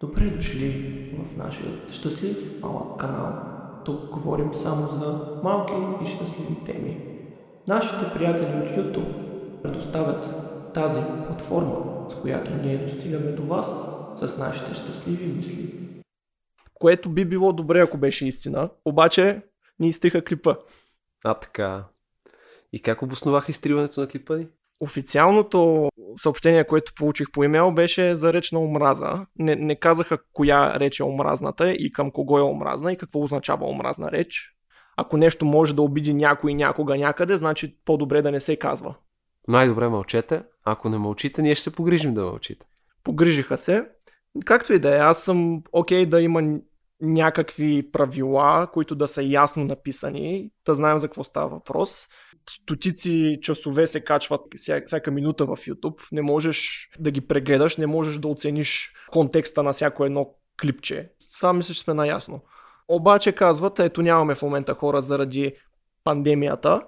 Добре дошли в нашия щастлив малък канал. Тук говорим само за малки и щастливи теми. Нашите приятели от YouTube предоставят тази платформа, с която ние достигаме до вас с нашите щастливи мисли. Което би било добре, ако беше истина, обаче ни изтриха клипа. А така. И как обосноваха изтриването на клипа ни? Официалното съобщение, което получих по имейл, беше за реч на омраза. Не казаха коя реч е омразната и към кого е омразна и какво означава омразна реч. Ако нещо може да обиди някой някога някъде, значи по-добре да не се казва. Най-добре мълчете. Ако не мълчите, ние ще се погрижим да мълчите. Погрижиха се. Както и да е, аз съм окей да има някакви правила, които да са ясно написани, да знаем за какво става въпрос. Стотици часове се качват всяка минута в YouTube. Не можеш да ги прегледаш, не можеш да оцениш контекста на всяко едно клипче. Това мисля, че сме наясно. Обаче казват, ето нямаме в момента хора заради пандемията,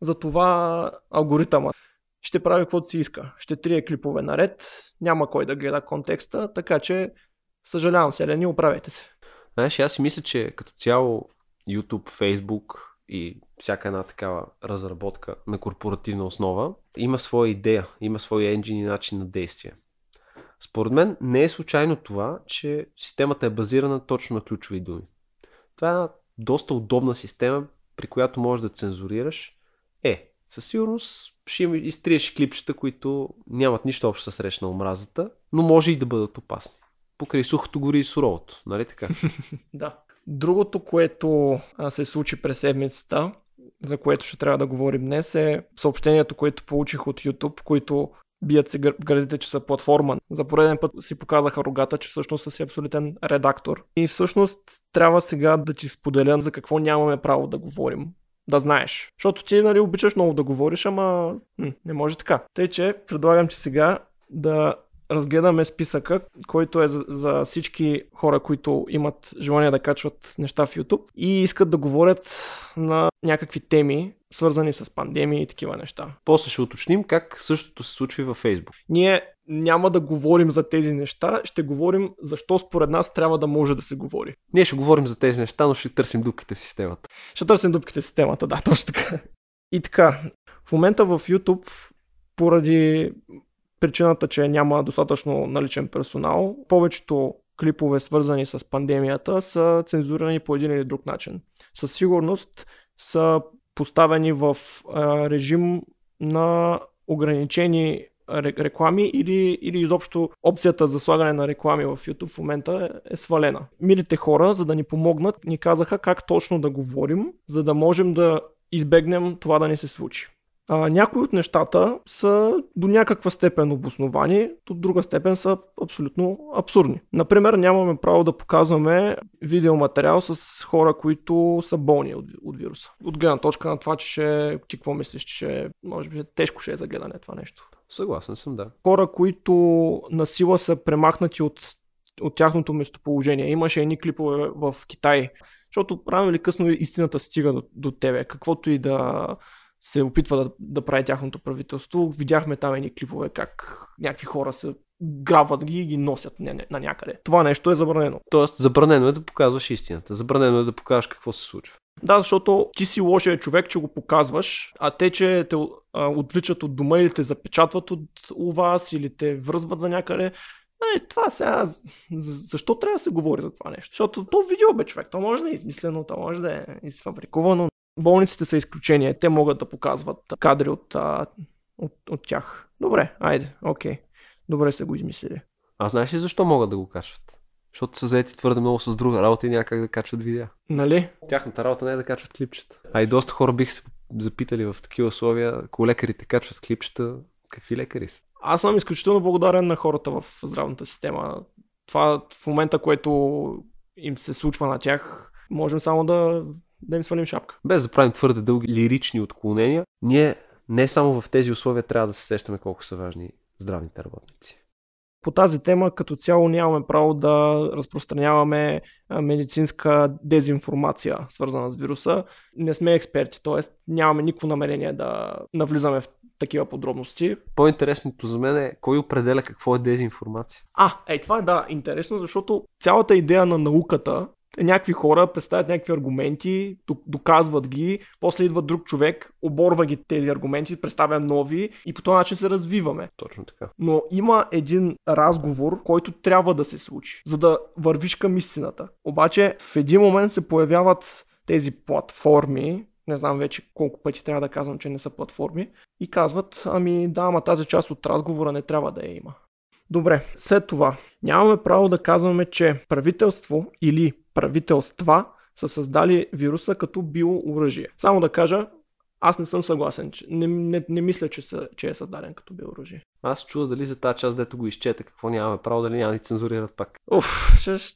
затова алгоритъмът ще прави каквото си иска. Ще трие клипове наред, няма кой да гледа контекста, така че съжалявам се, Лени, оправете се. Знаеш, аз си мисля, че като цяло YouTube, Facebook и всяка една такава разработка на корпоративна основа има своя идея, има своя енджин и начин на действие. Според мен не е случайно това, че системата е базирана точно на ключови думи. Това е една доста удобна система, при която можеш да цензурираш. Със сигурност ще изтриеш клипчета, които нямат нищо общо с реч на омразата, но може и да бъдат опасни. Покрай сухото гори и суровото, нали така? Да. Другото, което се случи през седмицата, за което ще трябва да говорим днес, е съобщението, което получих от YouTube, които бият се в гърдите, че са платформа. За пореден път си показаха рогата, че всъщност си абсолютен редактор. И всъщност трябва сега да ти споделям за какво нямаме право да говорим. Да знаеш. Защото ти, нали, обичаш много да говориш, ама не може така. Тъй, че предлагам ти сега да разгледаме списъка, който е за всички хора, които имат желание да качват неща в YouTube и искат да говорят на някакви теми, свързани с пандемии и такива неща. После ще уточним как същото се случва във Facebook. Ние няма да говорим за тези неща, ще говорим защо според нас трябва да може да се говори. Ние ще говорим за тези неща, но ще търсим дупките в системата. Ще търсим дупките в системата, да, точно така. И така, в момента в YouTube, поради причината, че няма достатъчно наличен персонал, повечето клипове, свързани с пандемията, са цензурирани по един или друг начин. Със сигурност са поставени в режим на ограничени реклами или изобщо опцията за слагане на реклами в YouTube в момента е свалена. Милите хора, за да ни помогнат, ни казаха как точно да говорим, за да можем да избегнем това да ни се случи. Някои от нещата са до някаква степен обосновани, до друга степен са абсолютно абсурдни. Например, нямаме право да показваме видеоматериал с хора, които са болни от вируса. От гледна точка на това, че ти какво мислиш, че може би тежко ще е за гледане това нещо. Съгласен съм, да. Хора, които насила са премахнати от тяхното местоположение. Имаше едни клипове в Китай, защото рано или късно истината стига до тебе, каквото и да се опитва да прави тяхното правителство. Видяхме там едни клипове как някакви хора се грабват ги и ги носят на някъде. Това нещо е забранено. Тоест забранено е да показваш истината, забранено е да покажеш какво се случва. Да, защото ти си лошия човек, че го показваш, а те, че те отвличат от дома или те запечатват от вас или те връзват за някъде. Това сега, защо трябва да се говори за това нещо? Защото то видео бе, човек, то може да е измислено, то може да е изфабриковано. Болниците са изключение, те могат да показват кадри от тях. Добре, айде, окей. Добре са го измислили. А знаеш ли защо могат да го качват? Защото са заети твърде много с друга работа и някак да качват видеа. Нали? Тяхната работа не е да качват клипчета. А и доста хора бих се запитали в такива условия, ако лекарите качват клипчета, какви лекари са? Аз съм изключително благодарен на хората в здравната система. Това в момента, което им се случва на тях, можем само да им свалим шапка. Без да правим твърде дълги лирични отклонения, ние не само в тези условия трябва да се сещаме колко са важни здравните работници. По тази тема като цяло нямаме право да разпространяваме медицинска дезинформация, свързана с вируса. Не сме експерти, т.е. нямаме никакво намерение да навлизаме в такива подробности. По-интересното за мен е кой определя какво е дезинформация. Това е интересно, защото цялата идея на науката е някакви хора представят някакви аргументи, доказват ги, после идва друг човек, оборва ги тези аргументи, представя нови и по този начин се развиваме. Точно така. Но има един разговор, който трябва да се случи, за да вървиш към истината. Обаче в един момент се появяват тези платформи, не знам вече колко пъти трябва да казвам, че не са платформи, и казват, ама тази част от разговора не трябва да я има. Добре, след това нямаме право да казваме, че правителство или правителства са създали вируса като биооръжие. Само да кажа, аз не съм съгласен, не мисля, че е създаден като биооръжие. Аз чува дали за тази част, дето го изчета, какво нямаме право, дали няма да цензурират пак.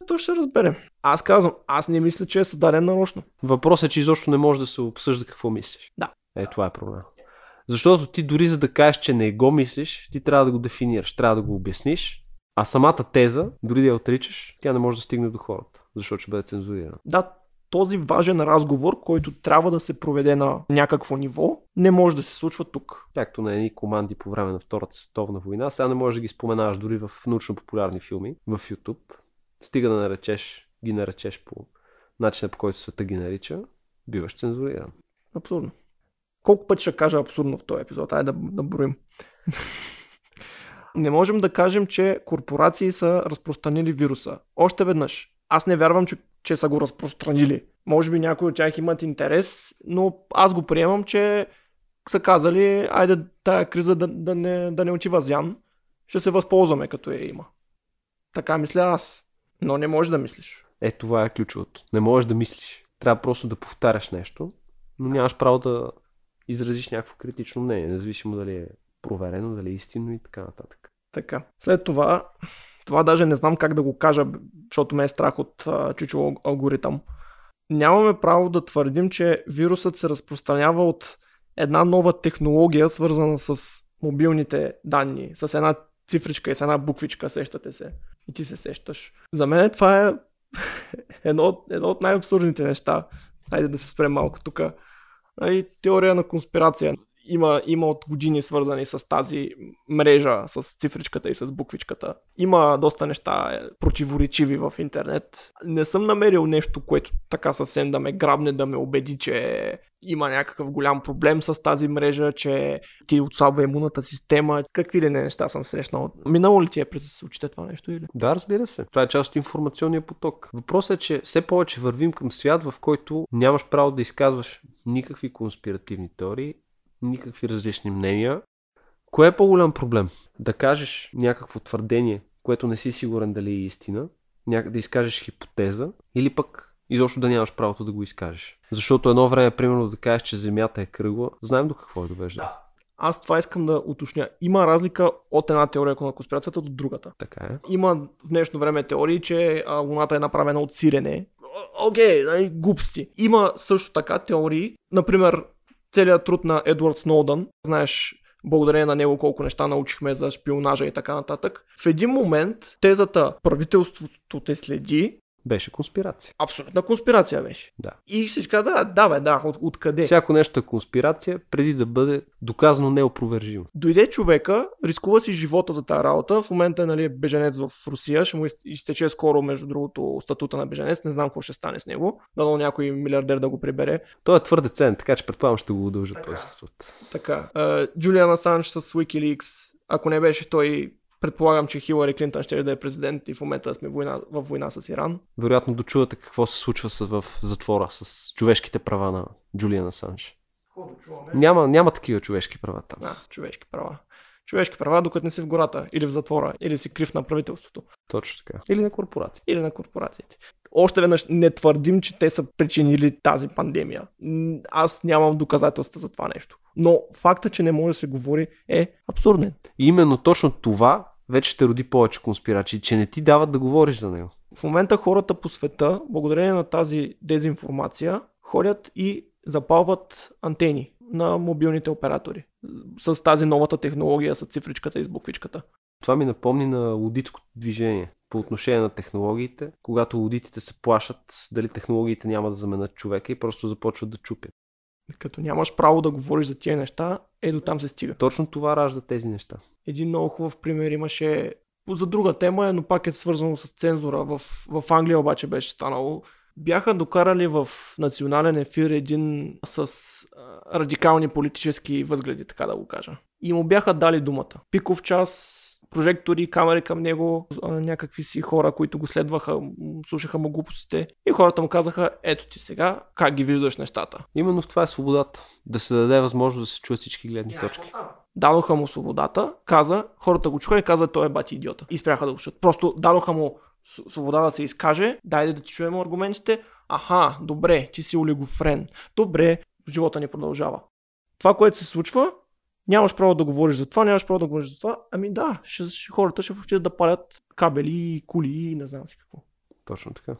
То ще разберем. Аз казвам, аз не мисля, че е създаден нарочно. Въпросът е, че изобщо не може да се обсъжда какво мислиш. Да. Това е проблем. Защото ти дори за да кажеш, че не го мислиш, ти трябва да го дефинираш, трябва да го обясниш, а самата теза, дори да я отричаш, тя не може да стигне до хората, защото ще бъде цензурирана. Да, този важен разговор, който трябва да се проведе на някакво ниво, не може да се случва тук. Както на едни команди по време на Втората световна война, сега не можеш да ги споменаваш дори в научно-популярни филми, в YouTube, стига да ги наречеш по начина, по който света ги нарича, биваш цензуриран. Абсолютно. Колко пъти ще кажа абсурдно в този епизод? Айде да броим. Не можем да кажем, че корпорации са разпространили вируса. Още веднъж. Аз не вярвам, че са го разпространили. Може би някои от тях имат интерес, но аз го приемам, че са казали, айде тая криза да не отива зян. Ще се възползваме, като я има. Така мисля аз. Но не можеш да мислиш. Това е ключовото. Не можеш да мислиш. Трябва просто да повтаряш нещо, но нямаш право да изразиш някакво критично мнение, независимо дали е проверено, дали е истинно и така нататък. Така. След това даже не знам как да го кажа, защото ме е страх от чучел алгоритъм. Нямаме право да твърдим, че вирусът се разпространява от една нова технология, свързана с мобилните данни, с една цифричка и с една буквичка, сещате се. И ти се сещаш. За мен това е едно от най-абсурдните неща. Хайде да се спрем малко тук. И теория на конспирация има от години свързани с тази мрежа, с цифричката и с буквичката. Има доста неща противоречиви в интернет. Не съм намерил нещо, което така съвсем да ме грабне, да ме убеди, че има някакъв голям проблем с тази мрежа, че ти отслабва имунната система. Какви ли не неща съм срещнал? Минало ли ти е през очите това нещо? Или? Да, разбира се. Това е част от информационния поток. Въпросът е, че все повече вървим към свят, в който нямаш право да изказваш никакви конспиративни теории, никакви различни мнения. Кое е по-голям проблем? Да кажеш някакво твърдение, което не си сигурен дали е истина, да изкажеш хипотеза или пък изобщо да нямаш правото да го изкажеш. Защото едно време, примерно, да кажеш, че Земята е кръгла, знаем до какво е довежда. Да. Аз това искам да уточня. Има разлика от една теория на конспирацията до другата. Така е. Има в днешно време теории, че Луната е направена от сирене. Окей, глупости. Има също така теории, например, целият труд на Едвард Сноудън. Знаеш, благодарение на него колко неща научихме за шпионажа и така нататък. В един момент тезата правителството те следи беше конспирация. Абсолютна конспирация беше. Да. И всички казаха, откъде? Всяко нещо е конспирация, преди да бъде доказано неопровержимо. Дойде човека, рискува си живота за тази работа. В момента е беженец в Русия, ще му изтече скоро, между другото, статута на беженец. Не знам какво ще стане с него. Дано някой милиардер да го прибере. Той е твърде ценен, така че предполагам ще го удължат този статут. Така. Джулиан Асанж с Wikileaks, ако не беше той, предполагам, че Хилари Клинтон ще да е президент и в момента да сме във война с Иран. Вероятно дочувате какво се случва в затвора с човешките права на Джулиан Асанж. Няма такива човешки права там. Човешки права. Човешки права, докато не си в гората или в затвора, или си крив на правителството. Точно така. Или на корпорациите. Още веднъж не твърдим, че те са причинили тази пандемия. Аз нямам доказателства за това нещо. Но факта, че не може да се говори, е абсурден. И именно точно това вече ще роди повече конспирации, че не ти дават да говориш за него. В момента хората по света, благодарение на тази дезинформация, ходят и запалват антени на мобилните оператори с тази новата технология, с цифричката и с буквичката. Това ми напомни на лудитското движение по отношение на технологиите, когато лудитите се плашат дали технологиите няма да заменят човека и просто започват да чупят. Като нямаш право да говориш за тия неща, е до там се стига. Точно това ражда тези неща. Един много хубав пример имаше за друга тема, но пак е свързано с цензура. В Англия обаче беше станало. Бяха докарали в национален ефир един с радикални политически възгледи, така да го кажа. И му бяха дали думата. Пиков час, прожектори, камери към него, някакви си хора, които го следваха, слушаха му глупостите и хората му казаха: ето ти сега, как ги виждаш нещата. Именно в това е свободата. Да се даде възможност да се чуят всички гледни точки. Дадоха му свободата, каза, хората го чуха и каза, той е бати идиота. И спряха да го чуят. Просто дадоха му свобода да се изкаже, дайде да ти чуем аргументите. Аха, добре, ти си олигофрен. Добре, живота ни продължава. Това, което се случва, нямаш право да говориш за това, нямаш право да говориш за това. Ами да, хората ще почнат да палят кабели, кули и не знам си какво. Точно така.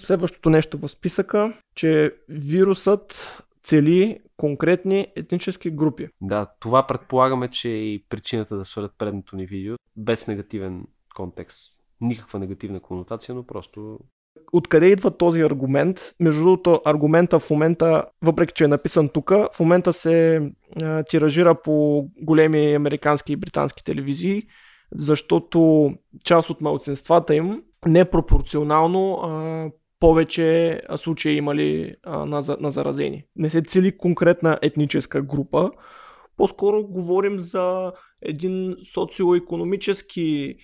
Следващото нещо в списъка, че вирусът цели конкретни етнически групи. Да, това предполагаме, че е и причината да свалят предното ни видео, без негативен контекст. Никаква негативна конотация, но просто... Откъде идва този аргумент? Между другото, аргумента в момента, въпреки че е написан тук, в момента се тиражира по големи американски и британски телевизии, защото част от малцинствата им непропорционално повече случаи имали на заразени. Не се цели конкретна етническа група, по-скоро говорим за един социоекономически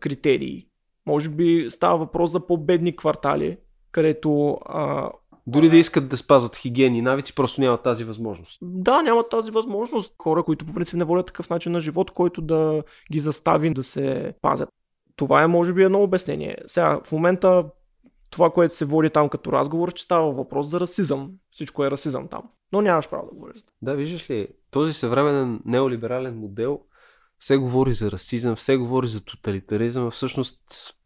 критерий. Може би става въпрос за по-бедни квартали, където... Дори да искат да спазват хигиени навици, просто нямат тази възможност. Да, нямат тази възможност. Хора, които по принцип не водят такъв начин на живот, който да ги застави да се пазят. Това е може би едно обяснение. Сега, в момента това, което се води там като разговор, че става въпрос за расизъм. Всичко е расизъм там. Но нямаш право да говориш. Да, виждаш ли, този съвременен неолиберален модел... Все говори за расизъм, все говори за тоталитаризъм, а всъщност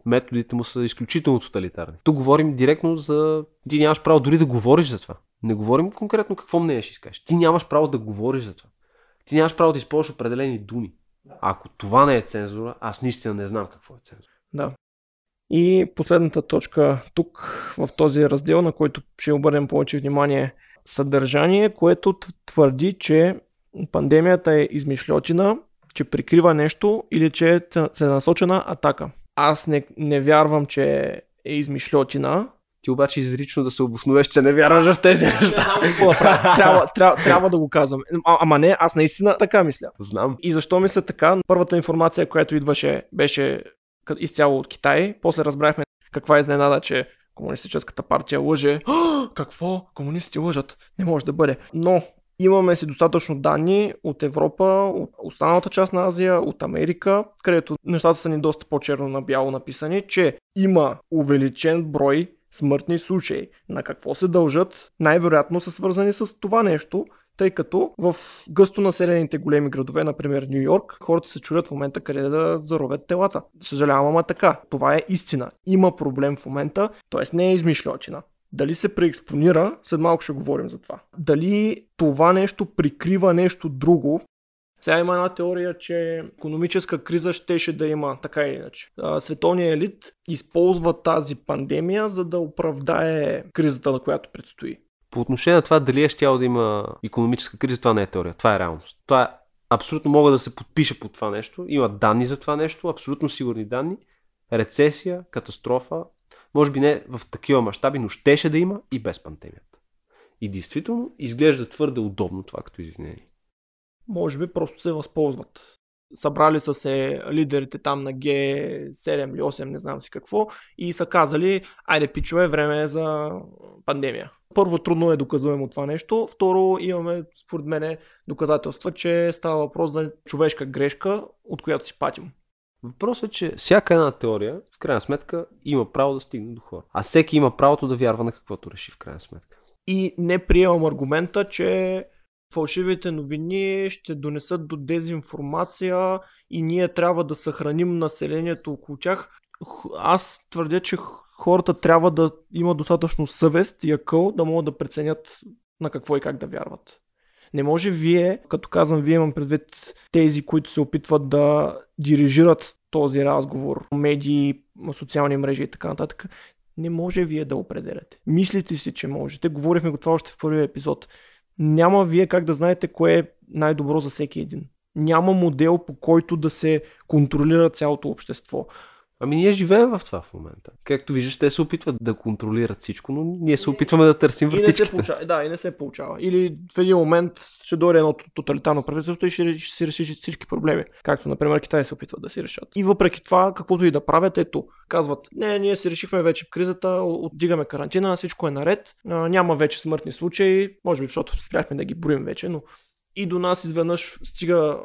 методите му са изключително тоталитарни. Тук говорим директно за... Ти нямаш право дори да говориш за това. Не говорим конкретно какво мнение ще изкажеш. Ти нямаш право да говориш за това. Ти нямаш право да използваш определени думи. Ако това не е цензура, аз наистина не знам какво е цензура. Да. И последната точка тук, в този раздел, на който ще обърнем повече внимание, съдържание, което твърди, че пандемията е измишльотина, че прикрива нещо или че е целенасочена атака. Аз не вярвам, че е измишльотина. Ти обаче изрично да се обосновеш, че не вярваш в тези неща. Трябва да го казвам. Ама не, аз наистина така мисля. Знам. И защо мисля така? Първата информация, която идваше, беше изцяло от Китай. После разбрахме каква е изненада, че комунистическата партия лъже. Какво? Комунистите лъжат? Не може да бъде. Но... Имаме си достатъчно данни от Европа, от останалата част на Азия, от Америка, където нещата са ни доста по-черно на бяло написани, че има увеличен брой смъртни случаи. На какво се дължат? Най-вероятно са свързани с това нещо, тъй като в гъсто населените големи градове, например Ню Йорк, хората се чудят в момента къде да заровят телата. Съжалявам, ама така. Това е истина. Има проблем в момента, т.е. не е измишльотина. Дали се преекспонира, след малко ще говорим за това. Дали това нещо прикрива нещо друго. Сега има една теория, че икономическа криза щеше да има, така или иначе. Световният елит използва тази пандемия, за да оправдае кризата, на която предстои. По отношение на това, дали е щяло да има икономическа криза, това не е теория, това е реалност. Това абсолютно мога да се подпиша под това нещо, има данни за това нещо, абсолютно сигурни данни. Рецесия, катастрофа, може би не в такива мащаби, но щеше да има и без пандемията. И действително изглежда твърде удобно това като извинение. Може би просто се възползват. Събрали са се лидерите там на G7 или 8, не знам си какво, и са казали, айде пичове, време е за пандемия. Първо, трудно е доказуемо това нещо. Второ, имаме, според мене, доказателства, че става въпрос за човешка грешка, от която си патим. Въпросът е, че всяка една теория, в крайна сметка, има право да стигне до хора. А всеки има правото да вярва на каквото реши, в крайна сметка. И не приемам аргумента, че фалшивите новини ще донесат до дезинформация и ние трябва да съхраним населението около тях. Аз твърдя, че хората трябва да имат достатъчно съвест и акъл да могат да преценят на какво и как да вярват. Не може вие, като казвам вие, имам предвид тези, които се опитват да дирижират този разговор, медии, социални мрежи и така нататък, не може вие да определяте. Мислите си, че можете. Говорихме го това още в първия епизод. няма вие как да знаете кое е най-добро за всеки един. Няма модел, по който да се контролира цялото общество. Ами ние живеем в това в момента. Както виждаш, те се опитват да контролират всичко, но ние се опитваме да търсим вратичката. Да, и не се получава. Или в един момент ще дойде едно тоталитарно правителство и ще си реши всички проблеми. Както, например, Китай се опитват да си решат. И въпреки това, каквото и да правят, ето, казват, не, ние си решихме вече кризата, отдигаме карантина, всичко е наред, няма вече смъртни случаи, може би, защото спряхме да ги броим вече, но и до нас изведнъж стига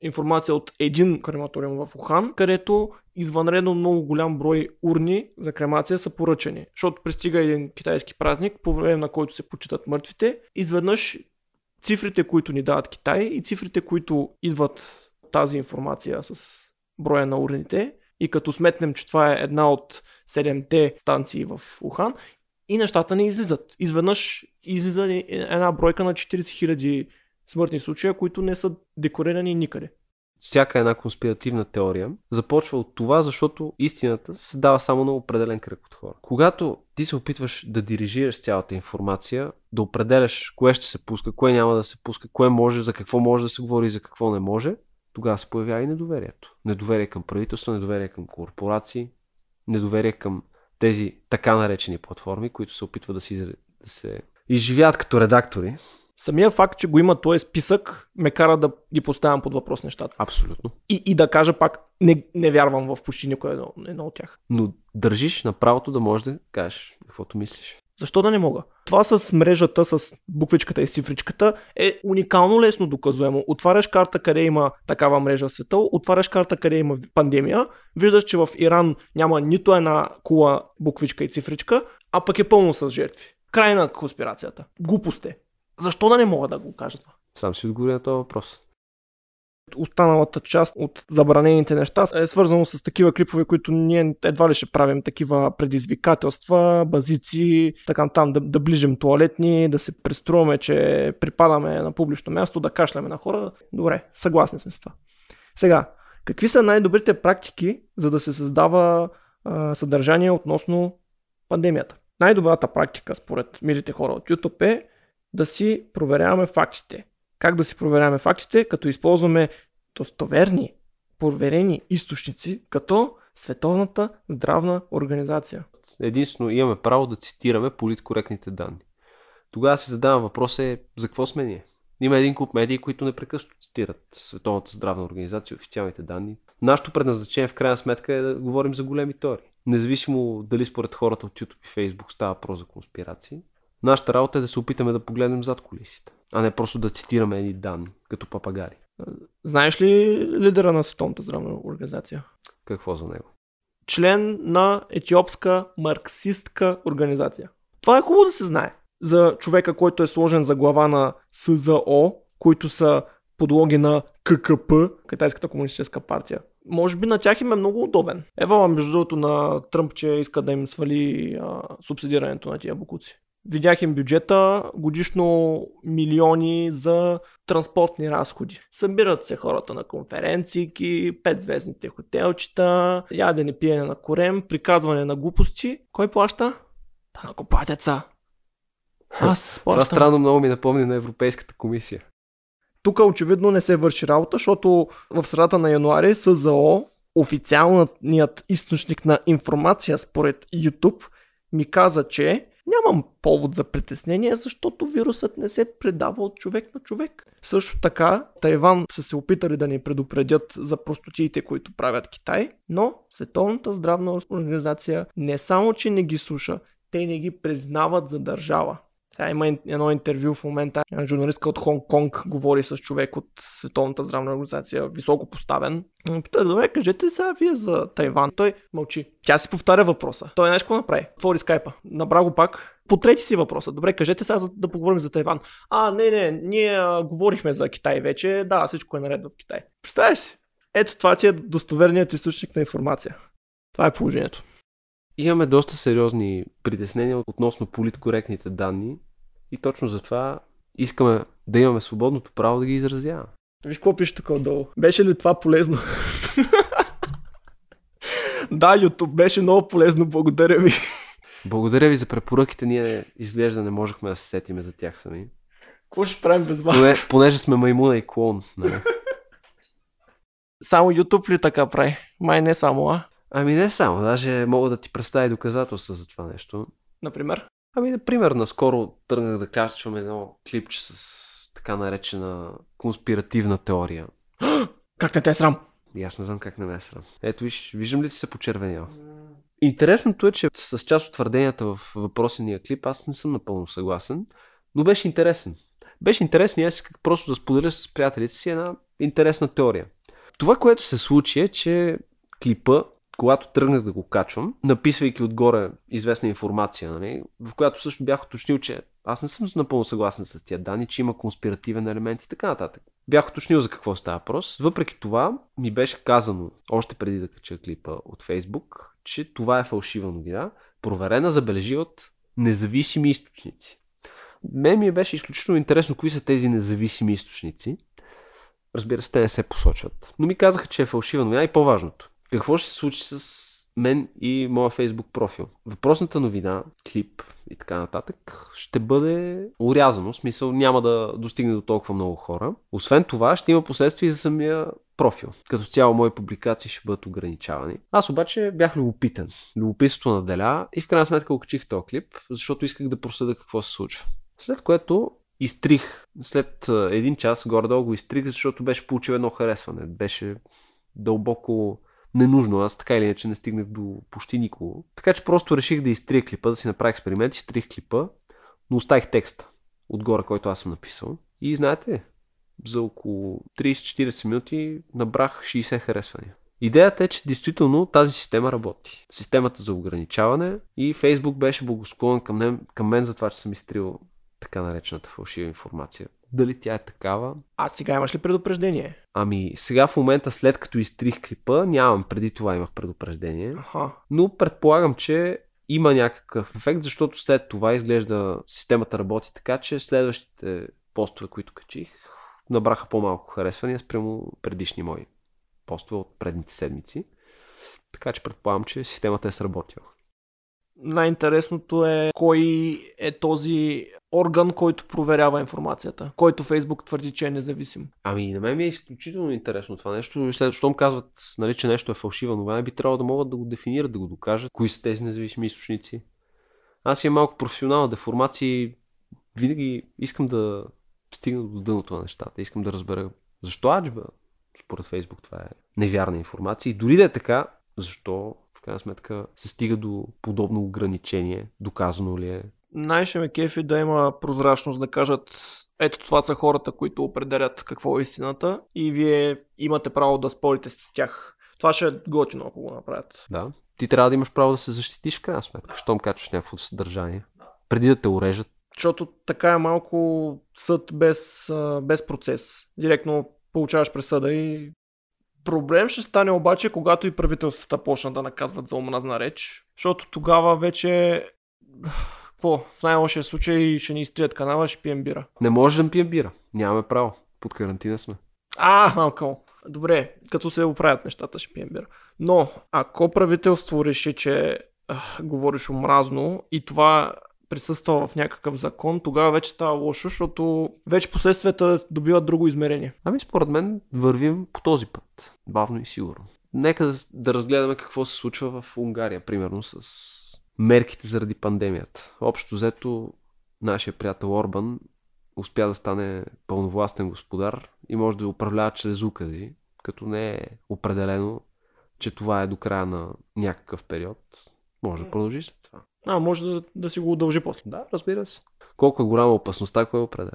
информация от един крематориум в Ухан, където извънредно много голям брой урни за кремация са поръчани. Защото пристига един китайски празник, по време на който се почитат мъртвите. Изведнъж цифрите, които ни дават Китай и цифрите, които идват тази информация с броя на урните, и като сметнем, че това е една от 7-те станции в Ухан, и нещата не излизат. Изведнъж излиза една бройка на 40 000 смъртни случаи, които не са декорирани никъде. Всяка една конспиративна теория започва от това, защото истината се дава само на определен кръг от хора. Когато ти се опитваш да дирижираш цялата информация, да определяш кое ще се пуска, кое няма да се пуска, кое може, за какво може да се говори и за какво не може, тогава се появява и недоверието. Недоверие към правителство, недоверие към корпорации, недоверие към тези така наречени платформи, които се опитват да се изживяват като редактори. Самия факт, че го има този списък, ме кара да ги поставям под въпрос нещата. Абсолютно. И да кажа пак, не вярвам в почти никой едно от тях. Но държиш на правото да можеш да кажеш каквото мислиш. Защо да не мога? Това с мрежата, с буквичката и цифричката е уникално лесно доказуемо. Отваряш карта къде има такава мрежа в света, отваряш карта къде има пандемия, виждаш, че в Иран няма нито една кула буквичка и цифричка, а пък е пълно с жертви. Край на конспирацията. Глупост е. Защо да не мога да го кажа това? Сам си отговори на този въпрос. Останалата част от забранените неща е свързано с такива клипове, които ние едва ли ще правим такива предизвикателства, базици, така там да ближим туалетни, да се преструваме, че припадаме на публично място, да кашляме на хора. Добре, съгласни сме с това. Сега, какви са най-добрите практики, за да се създава съдържание относно пандемията? Най-добрата практика, според милите хора от YouTube, е да си проверяваме фактите. Как да си проверяваме фактите? Като използваме достоверни, проверени източници, като Световната здравна организация. Единствено имаме право да цитираме политкоректните данни. Тогава се задава въпрос за какво сме ние? Има един куп медии, които непрекъснато цитират Световната здравна организация, официалните данни. Нашето предназначение в крайна сметка е да говорим за големи теории. Независимо дали според хората от YouTube и Facebook става про за конспирации, нашата работа е да се опитаме да погледнем зад кулисите, а не просто да цитираме едни данни, като папагари. Знаеш ли лидера на Световната здравна организация? Какво за него? Член на етиопска марксистка организация. Това е хубаво да се знае. За човека, който е сложен за глава на СЗО, които са подлоги на ККП, Китайската комунистическа партия. Може би на тях им е много удобен. Евала, между другото, на Тръмп, че иска да им свали субсидирането на тия бокуци. Видях им бюджета, годишно милиони за транспортни разходи. Събират се хората на конференцийки, 5-звездните хотелчета, ядене, пиене на корем, приказване на глупости. Кой плаща? Данъкоплатеца. Аз плащам. Това странно много ми напомни на Европейската комисия. Тук очевидно не се върши работа, защото в средата на януари СЗО, официалният източник на информация според YouTube, ми каза, че нямам повод за притеснение, защото вирусът не се предава от човек на човек. Също така, Тайван са се опитали да ни предупредят за простотиите, които правят Китай, но Световната здравна организация не само, че не ги слуша, те не ги признават за държава. Тя има едно интервю в момента. Журналистка от Хонг-Конг говори с човек от Световната здравна организация, високо поставен. Питах, добре, кажете сега вие за Тайван. Той мълчи. Тя си повтаря въпроса. Той нещо какво направи. Твори скайпа. Набра го пак. Потрети си въпроса. Добре, кажете сега да поговорим за Тайван. Не, ние говорихме за Китай вече. Да, всичко е наред в Китай. Представяш си? Ето това ти е достоверният източник на информация. Това е положението. Имаме доста сериозни притеснения относно политкоректните данни и точно затова искаме да имаме свободното право да ги изразяваме. Виж какво пише тук отдолу. Беше ли това полезно? Да, YouTube беше много полезно, благодаря ви. Благодаря ви за препоръките, ние изглежда не можехме да се сетиме за тях сами. Какво ще правим без вас? Понеже сме маймуна и клон. Не. Само YouTube ли така прави? Май не само, а? Ами не само, даже мога да ти представя доказателства за това нещо. Например? Ами, например, наскоро тръгнах да качвам едно клипче с така наречена конспиративна теория. Как не те е срам? И аз не знам как не ме е срам. Ето виж, виждам ли ти се почервенява? Интересното е, че с част от твърденията в въпросения клип аз не съм напълно съгласен, но беше интересен. Беше интересен и аз исках просто да споделя с приятелите си една интересна теория. Това, което се случи е, че клипа, когато тръгнах да го качвам, написвайки отгоре известна информация, нали, в която също бях уточнил, че аз не съм напълно съгласен с тия данни, че има конспиративен елемент и така нататък. Бях уточнил за какво става въпрос. Въпреки това ми беше казано, още преди да кача клипа от Facebook, че това е фалшива новина, проверена, забележи от независими източници. Мен ми беше изключително интересно кои са тези независими източници. Разбира се, те не се посочват. Но ми казаха, че е фалшива новина и по-важното. Какво ще се случи с мен и моя Facebook профил? Въпросната новина, клип и така нататък ще бъде урязано. В смисъл няма да достигне до толкова много хора. Освен това ще има последствия за самия профил. Като цяло мои публикации ще бъдат ограничавани. Аз обаче бях любопитен. Любопитството наделя и в крайна сметка окачих този клип, защото исках да проследя какво се случва. След което изтрих. След един час горе-долу го изтрих, защото беше получил едно харесване. Беше дълбоко ненужно. Аз така или иначе не стигнах до почти никого. Така че просто реших да изтрия клипа, да си направя експеримент, изтрих клипа, но оставих текста отгоре, който аз съм написал. И знаете, за около 30-40 минути набрах 60 харесвания. Идеята е, че действително тази система работи. Системата за ограничаване и Facebook беше благосклонен към мен за това, че съм изтрил така наречената фалшива информация. Дали тя е такава? А сега имаш ли предупреждение? Ами сега в момента, след като изтрих клипа, нямам, преди това имах предупреждение. Аха. Но предполагам, че има някакъв ефект, защото след това изглежда системата работи така, че следващите постове, които качих, набраха по-малко харесвания спрямо предишни мои постове от предните седмици. Така че предполагам, че системата е сработила. Най-интересното е кой е този орган, който проверява информацията, който Facebook твърди, че е независим. Ами на мен ми е изключително интересно това нещо. След щом казват, нали, че нещо е фалшива новина, би трябвало да могат да го дефинират, да го докажат. Кои са тези независими източници? Аз имам малко професионална деформация и винаги искам да стигна до дъното на нещата. Искам да разбера защо аджба според Facebook това е невярна информация. И дори да е така, защо в крайна сметка се стига до подобно ограничение, доказано ли е. Най-ще ме кефи да има прозрачност, да кажат, ето това са хората, които определят какво е истината и вие имате право да спорите с тях. Това ще е готино, ако го направят. Да, ти трябва да имаш право да се защитиш в крайна сметка, щом качваш някакво съдържание, преди да те урежат. Защото така е малко съд без процес. Директно получаваш присъда и... Проблем ще стане обаче, когато и правителствата почнат да наказват за омразна реч, защото тогава вече в най-лошия случай ще ни изтрият канала, ще пием бира. Не може да пием бира, нямаме право, под карантина сме. Малко. Добре, като се оправят нещата, ще пием бира. Но ако правителство реши, че говориш омразно и това присъства в някакъв закон, тогава вече става лошо, защото вече последствията добиват друго измерение. Ами според мен вървим по този път. Бавно и сигурно. Нека да разгледаме какво се случва в Унгария, примерно с мерките заради пандемията. Общо взето, нашия приятел Орбан успя да стане пълновластен господар и може да управлява чрез укази, като не е определено, че това е до края на някакъв период. Може да продължи след това. Може да си го удължи после. Да, разбира се. Колко е голяма опасността, кой е определя?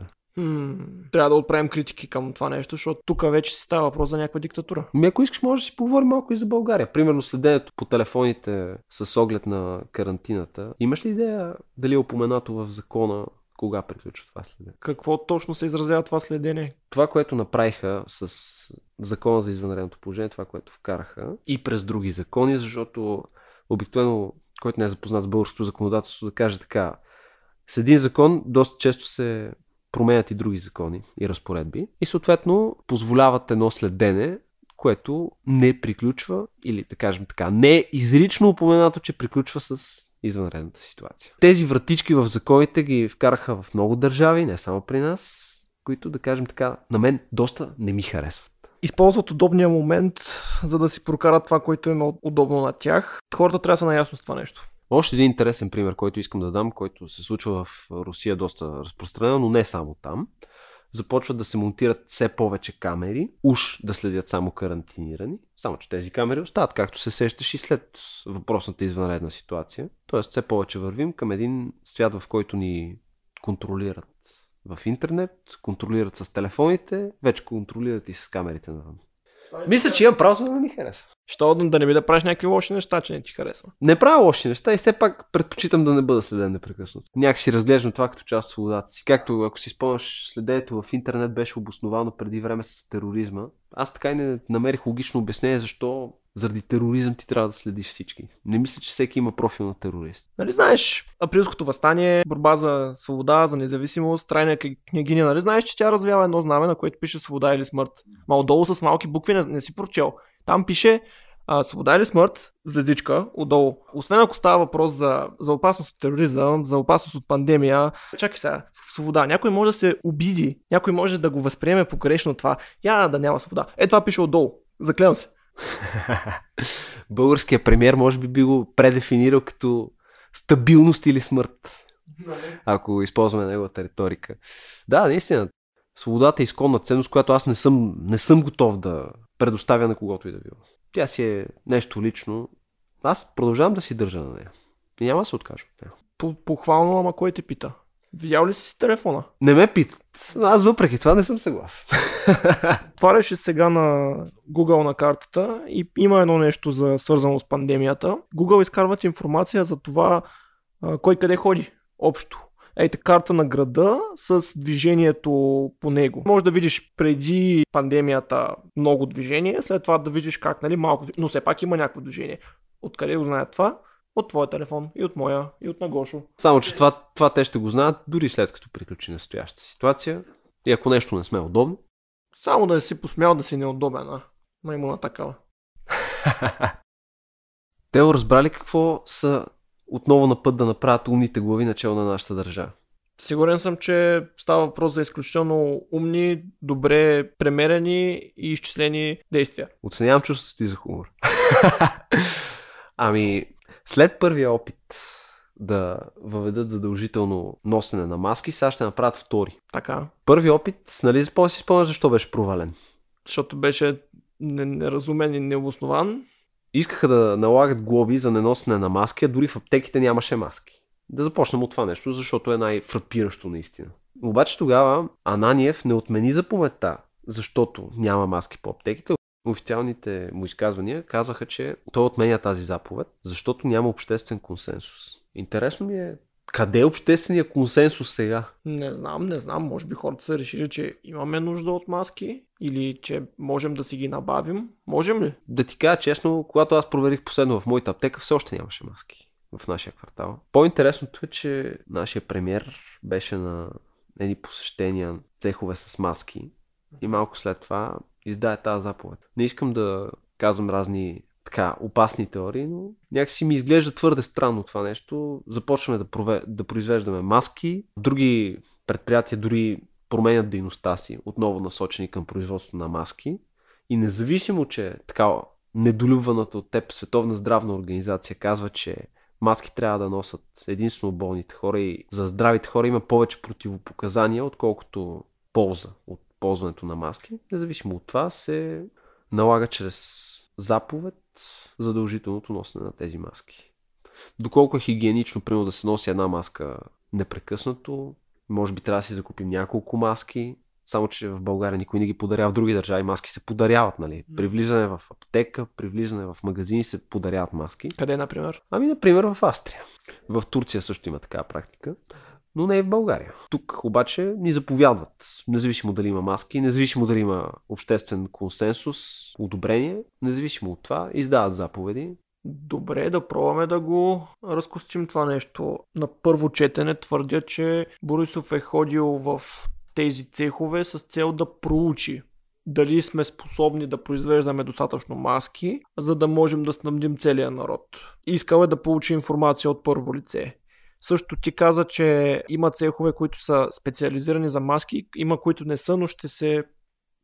Трябва да отправим критики към това нещо, защото тук вече си става въпрос за някаква диктатура. Ако искаш, може да си поговори малко и за България. Примерно следенето по телефоните с оглед на карантината. Имаш ли идея дали е упоменато в закона кога приключва това следене? Какво точно се изразява това следене? Това, което направиха с закона за извънредното положение, това, което вкараха и през други закони, защото обикновено който не е запознат с българското законодателство, да каже така. С един закон доста често се променят и други закони и разпоредби и съответно позволяват едно следене, което не приключва или да кажем така, не е изрично упоменато, че приключва с извънредната ситуация. Тези вратички в законите ги вкараха в много държави, не само при нас, които, да кажем така, на мен доста не ми харесват. Използват удобния момент, за да си прокарат това, което е удобно на тях. Хората трябва да са наясно с това нещо. Още един интересен пример, който искам да дам, който се случва в Русия доста разпространено, но не само там. Започват да се монтират все повече камери, уж да следят само карантинирани, само че тези камери остават, както се сещаш, и след въпросната извънредна ситуация. Тоест все повече вървим към един свят, в който ни контролират в интернет, контролират с телефоните, вече контролират и с камерите навън. Мисля, че имам право да не ми харесва. Що да не би да правиш някакви лоши неща, че не ти харесва? Не правя лоши неща и все пак предпочитам да не бъда следен непрекъснато. Някак си разглеждам това като част от свободата си. Както, ако си спомняш, следението в интернет беше обосновано преди време с тероризма. Аз така и не намерих логично обяснение защо заради тероризъм ти трябва да следиш всички. Не мисля, че всеки има профил на терорист. Нали знаеш, априлското въстание, борба за свобода, за независимост, Трайна княгиня, нали знаеш, че тя развява едно знаме, на което пише свобода или смърт. Малко долу с малки букви, не си прочел. Там пише свобода или смърт, звездичка, отдолу. Освен ако става въпрос за опасност от тероризъм, за опасност от пандемия. Чакай сега, свобода. Някой може да се обиди, някой може да го възприеме погрешно това. Я да няма свобода. Е, това пише отдолу. Заклевам се. Българският премиер може би би го предефинирал като стабилност или смърт, ако използваме неговата риторика. Да, наистина, свободата е изконна ценност, която аз не съм готов да предоставя на когото и да било. Тя си е нещо лично. Аз продължавам да си държа на нея. И няма да се откажа от нея. Похвално, ама кой те пита? Видял ли си телефона? Не ме питат. Аз въпреки това не съм съгласен. Отваряше сега на Google на картата и има едно нещо свързано с пандемията. Google изкарват информация за това кой къде ходи общо. Ейте карта на града с движението по него. Може да видиш преди пандемията много движение, след това да видиш как, нали, малко, но все пак има някакво движение. Откъде го знаят това? От твоя телефон, и от моя, и от Нагошо. Само че това те ще го знаят дори след като приключи настоящата ситуация. И ако нещо не сме удобно. Само да си посмял да си неудобен, маймуна такава. Те разбрали какво са отново на път да направят умните глави начало на нашата държава. Сигурен съм, че става въпрос за изключително умни, добре премерени и изчислени действия. Оценявам чувството ти за хумор. След първия опит да въведат задължително носене на маски, сега ще направят втори. Така. Първи опит, нали си спомняш защо беше провален? Защото беше неразумен и необоснован. Искаха да налагат глоби за неносене на маски, а дори в аптеките нямаше маски. Да започнем от това нещо, защото е най-фрапиращо наистина. Обаче тогава Ананиев не отмени заповедта, защото няма маски по аптеките. Официалните му изказвания казаха, че той отменя тази заповед, защото няма обществен консенсус. Интересно ми е, къде е обществения консенсус сега? Не знам, може би хората са решили, че имаме нужда от маски или че можем да си ги набавим. Можем ли? Да ти кажа честно, когато аз проверих последно в моята аптека, все още нямаше маски в нашия квартал. По-интересното е, че нашия премиер беше на едни посещения на цехове с маски и малко след това издаде тази заповед. Не искам да казвам разни така опасни теории, но някакси ми изглежда твърде странно това нещо. Започваме да произвеждаме маски. Други предприятия дори променят дейността си, отново насочени към производство на маски. И независимо, че така недолюбваната от теб Световна здравна организация казва, че маски трябва да носят единствено болните хора и за здравите хора има повече противопоказания, отколкото полза от ползването на маски, независимо от това се налага чрез заповед задължителното носене на тези маски. Доколко е хигиенично, примерно, да се носи една маска непрекъснато, може би трябва да си закупим няколко маски, само че в България никой не ги подарява, в други държави маски се подаряват, нали? При влизане в аптека, при влизане в магазини се подаряват маски. Къде, например? Например, в Австрия. В Турция също има такава практика. Но не е в България. Тук обаче ни заповядват, независимо дали има маски, независимо дали има обществен консенсус, одобрение, независимо от това, издават заповеди. Добре, да пробваме да го разкостим това нещо. На първо четене твърдя, че Борисов е ходил в тези цехове с цел да проучи дали сме способни да произвеждаме достатъчно маски, за да можем да снабдим целия народ. Искал е да получи информация от първо лице. Също ти каза, че има цехове, които са специализирани за маски, има които не са, но ще се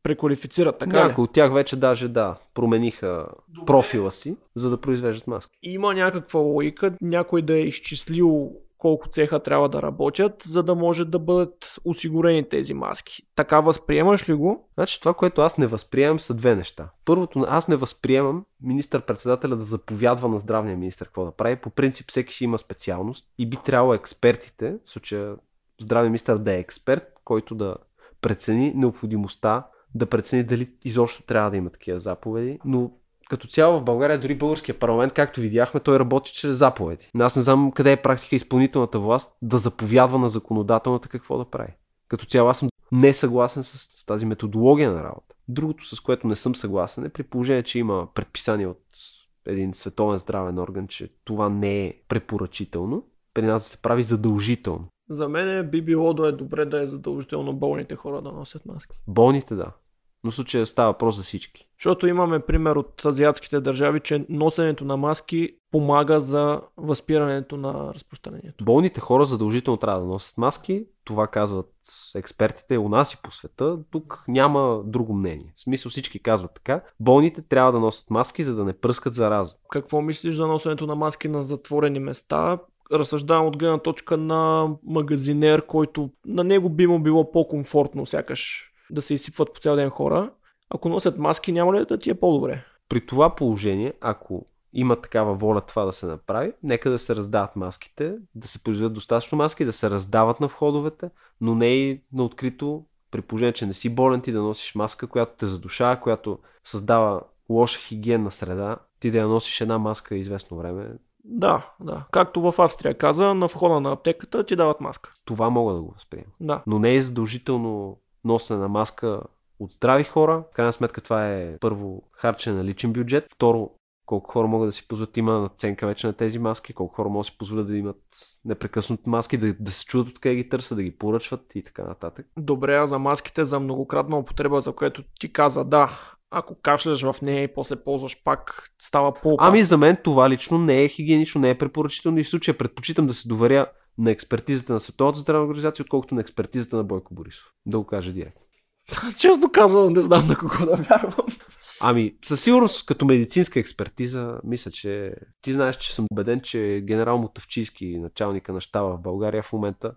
преквалифицират, така ли? Някои от тях вече даже да, промениха профила си, за да произвеждат маски. Има някаква логика, някой да е изчислил колко цеха трябва да работят, за да може да бъдат осигурени тези маски. Така възприемаш ли го? Значи това, което аз не възприемам, са две неща. Първото, аз не възприемам министър-председателя да заповядва на здравния министър какво да прави. По принцип всеки си има специалност и би трябвало експертите, в случая здравния министър да е експерт, който да прецени необходимостта, да прецени дали изобщо трябва да има такива заповеди, но като цяло в България, дори българския парламент, както видяхме, той работи чрез заповеди. Но аз не знам къде е практика изпълнителната власт да заповядва на законодателната какво да прави. Като цяло аз съм несъгласен с тази методология на работа. Другото, с което не съм съгласен е при положение, че има предписание от един световен здравен орган, че това не е препоръчително. При нас да се прави задължително. За мен би било да е добре да е задължително болните хора да носят маски. Болните, да. Но в случая става въпрос за всички. Защото имаме пример от азиатските държави, че носенето на маски помага за възпирането на разпространението. Болните хора задължително трябва да носят маски. Това казват експертите у нас и по света. Тук няма друго мнение. В смисъл всички казват така. Болните трябва да носят маски, за да не пръскат зараза. Какво мислиш за носенето на маски на затворени места? Разсъждавам от гледна точка на магазинер, който на него би му било по-комфортно сякаш да се изсипват по цял ден хора. Ако носят маски, няма ли да ти е по-добре? При това положение, ако има такава воля това да се направи, нека да се раздават маските, да се произведат достатъчно маски, да се раздават на входовете, но не и на открито, при положение, че не си болен, ти да носиш маска, която те задушава, която създава лоша хигиенна среда, ти да я носиш една маска известно време. Да, да. Както в Австрия каза, на входа на аптеката ти дават маска. Това мога да го възприема. Да. Но не е задължително носене на маска от здрави хора. В крайна сметка това е първо харчене на личен бюджет. Второ, колко хора могат да си позволят, има надценка вече на тези маски, колко хора могат да си позволят да имат непрекъснато маски, да се чудят откъде ги търсят, да ги поръчват и така нататък. Добре, а за маските за многократна употреба, за което ти каза, да, ако кашляш в нея и после ползваш пак, става по-опасно. Ами за мен това лично не е хигиенично, не е препоръчително и в случая предпочитам да се доверя на експертизата на Световната здравна организация, отколкото на експертизата на Бойко Борисов. Да го кажа директно. Аз честно казвам, не знам на кого да вярвам. Ами, със сигурност, като медицинска експертиза, мисля, че ти знаеш, че съм убеден, че генерал Мутавчиски, началника на щаба в България в момента,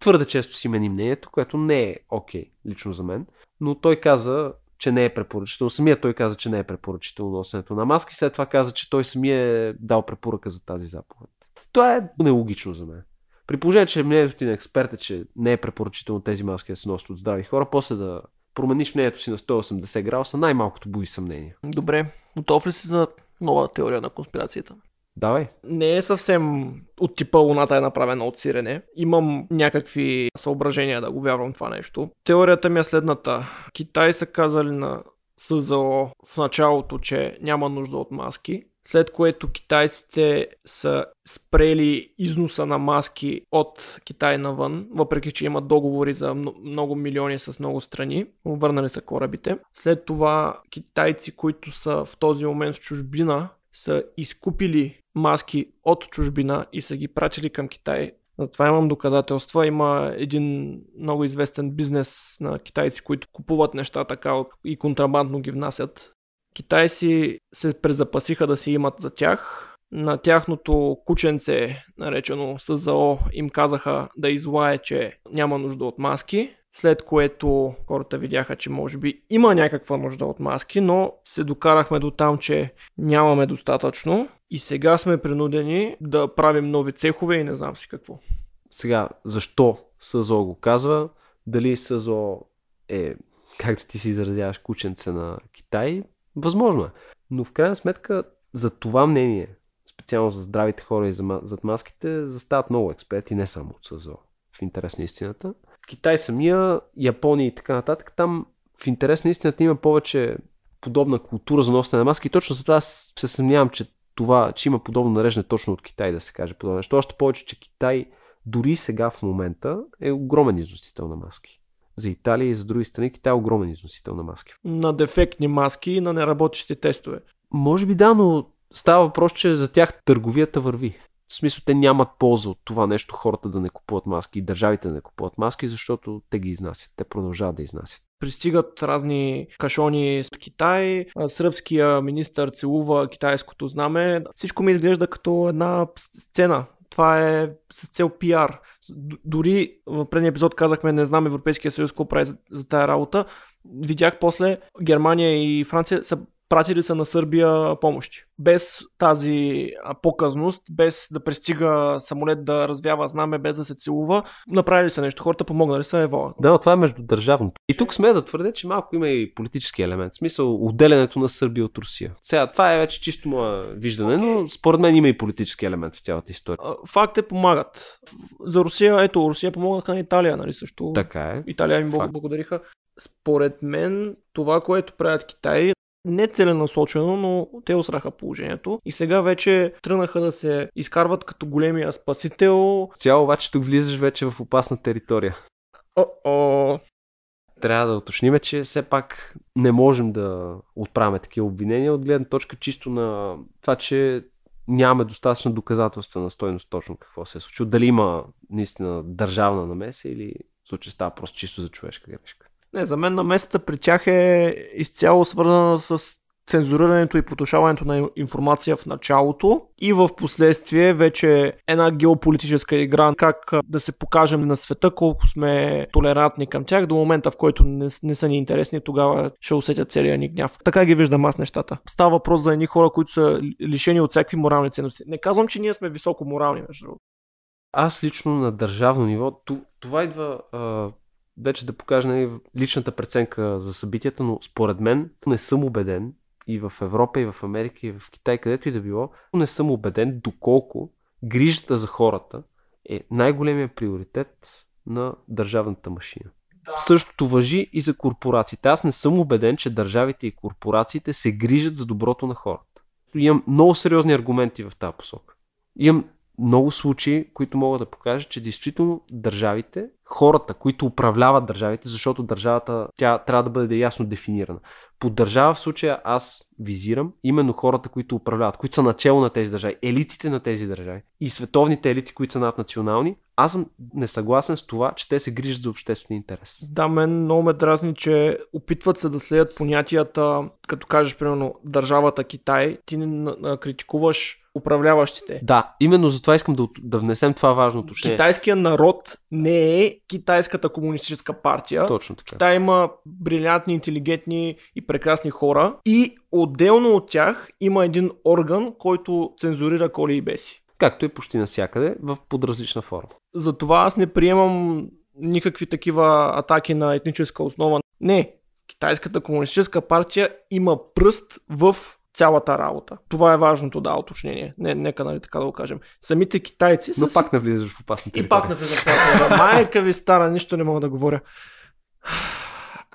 твърде често си мени мнението, което не е окей, лично за мен, но той каза, че не е препоръчително. Самия той каза, че не е препоръчително носенето на маски, след това каза, че той самия е дал препоръка за тази заповед. Това е нелогично за мен. При положение, че мнението ти на експерта, че не е препоръчително тези маски да се носят от здрави хора, после да промениш мнението си на 180 градуса, най-малкото буди съмнение. Добре, готов ли си за нова теория на конспирацията? Давай. Не е съвсем от типа луната е направена от сирене. Имам някакви съображения да го вярвам това нещо. Теорията ми е следната. Китай са казали на СЗО в началото, че няма нужда от маски, след което китайците са спрели износа на маски от Китай навън, въпреки че имат договори за много милиони с много страни, върнали са корабите. След това китайци, които са в този момент в чужбина, са изкупили маски от чужбина и са ги пратили към Китай. За това имам доказателства. Има един много известен бизнес на китайци, които купуват неща така и контрабандно ги внасят. Китайци се презапасиха да си имат за тях. На тяхното кученце, наречено СЗО, им казаха да излае, че няма нужда от маски. След което хората видяха, че може би има някаква нужда от маски, но се докарахме до там, че нямаме достатъчно и сега сме принудени да правим нови цехове и не знам си какво. Сега, защо СЗО го казва? Дали СЗО е, както ти си изразяваш, кученце на Китай? Възможно е. Но в крайна сметка за това мнение, специално за здравите хора и за маските, застават много експерти, не само от СЗО, в интерес на истината. Китай самия, Япония и така нататък, там в интерес на истината има повече подобна култура за носене на маски и точно за това се съмнявам, че това, че има подобно нареждане точно от Китай да се каже подобно нещо. Още повече, че Китай дори сега в момента е огромен износител на маски. за Италия и за други страни. Китай е огромен износител на маски. На дефектни маски и на неработещи тестове. Може би да, но става въпрос, че за тях търговията върви. В смисъл, те нямат полза от това нещо, хората да не купуват маски и държавите да не купуват маски, защото те ги изнасят, те продължават да изнасят. Пристигат разни кашони от Китай, сръбския министър целува китайското знаме. Всичко ми изглежда като една сцена. Това е с цел пиар. Дори в предния епизод казахме, не знам Европейския съюз какво прави за тая работа. Видях после Германия и Франция са пратили са на Сърбия помощи. Без тази показност, без да пристига самолет да развява знаме, без да се целува, направили са нещо. Хората помогнали са евола. Да, това е междудържавното. И тук сме да твърде, че малко има и политически елемент. В смисъл, отделянето на Сърбия от Русия. Сега, това е вече чисто мое виждане, но според мен има и политически елемент в цялата история. Факт е, помагат. За Русия, ето, Русия помогнаха на Италия, нали също? Така е. Италия им благодариха. Според мен, това, което правят Китай, не целенасочено, но те осраха положението и сега вече тръгнаха да се изкарват като големия спасител. Цяло обаче тук влизаш вече в опасна територия. О-о! Трябва да уточним, че все пак не можем да отправяме такива обвинения от гледна точка чисто на това, че нямаме достатъчно доказателства на стойност точно какво се е случило. Дали има наистина държавна намеса или в случай става просто чисто за човешка грешка. Не, за мен намесата при тях е изцяло свързана с цензурирането и потушаването на информация в началото и в последствие вече една геополитическа игра, как да се покажем на света, колко сме толерантни към тях, до момента в който не са ни интересни, тогава ще усетят целия ни гняв. Така ги виждам аз нещата. Става въпрос за едни хора, които са лишени от всякакви морални ценности. Не казвам, че ние сме високо морални, между другото. Аз лично на държавно ниво, това идва... Вече да покажа личната преценка за събитията, но според мен не съм убеден и в Европа, и в Америка, и в Китай, където и да било, не съм убеден доколко грижата за хората е най-големият приоритет на държавната машина. Да. Същото важи и за корпорациите. Аз не съм убеден, че държавите и корпорациите се грижат за доброто на хората. Имам много сериозни аргументи в тази посока. Имам много случаи, които мога да покажа, че действително държавите, хората, които управляват държавите, защото държавата, тя трябва да бъде ясно дефинирана. Под държава в случая аз визирам именно хората, които управляват, които са начело на тези държави, елитите на тези държави и световните елити, които са наднационални. Аз съм несъгласен с това, че те се грижат за обществен интерес. Да, мен много ме дразни, че опитват се да следят понятията, като кажеш, примерно, държавата Китай, ти не критикуваш управляващите. Да, именно затова искам да внесем това важно уточнение. Китайският народ не е Китайската комунистическа партия. Точно така. Китай има брилянтни, интелигентни и прекрасни хора и отделно от тях има един орган, който цензурира коли и беси. Както и почти навсякъде, в подразлична форма. Затова аз не приемам никакви такива атаки на етническа основа. Не, Китайската комунистическа партия има пръст в цялата работа. Това е важното, да, уточнение. Нека, нали, така да го кажем. Самите китайци... Но пак не влизаш в опасната територия. И пак не влизаш в опасната. Майка ви стара, нищо не мога да говоря.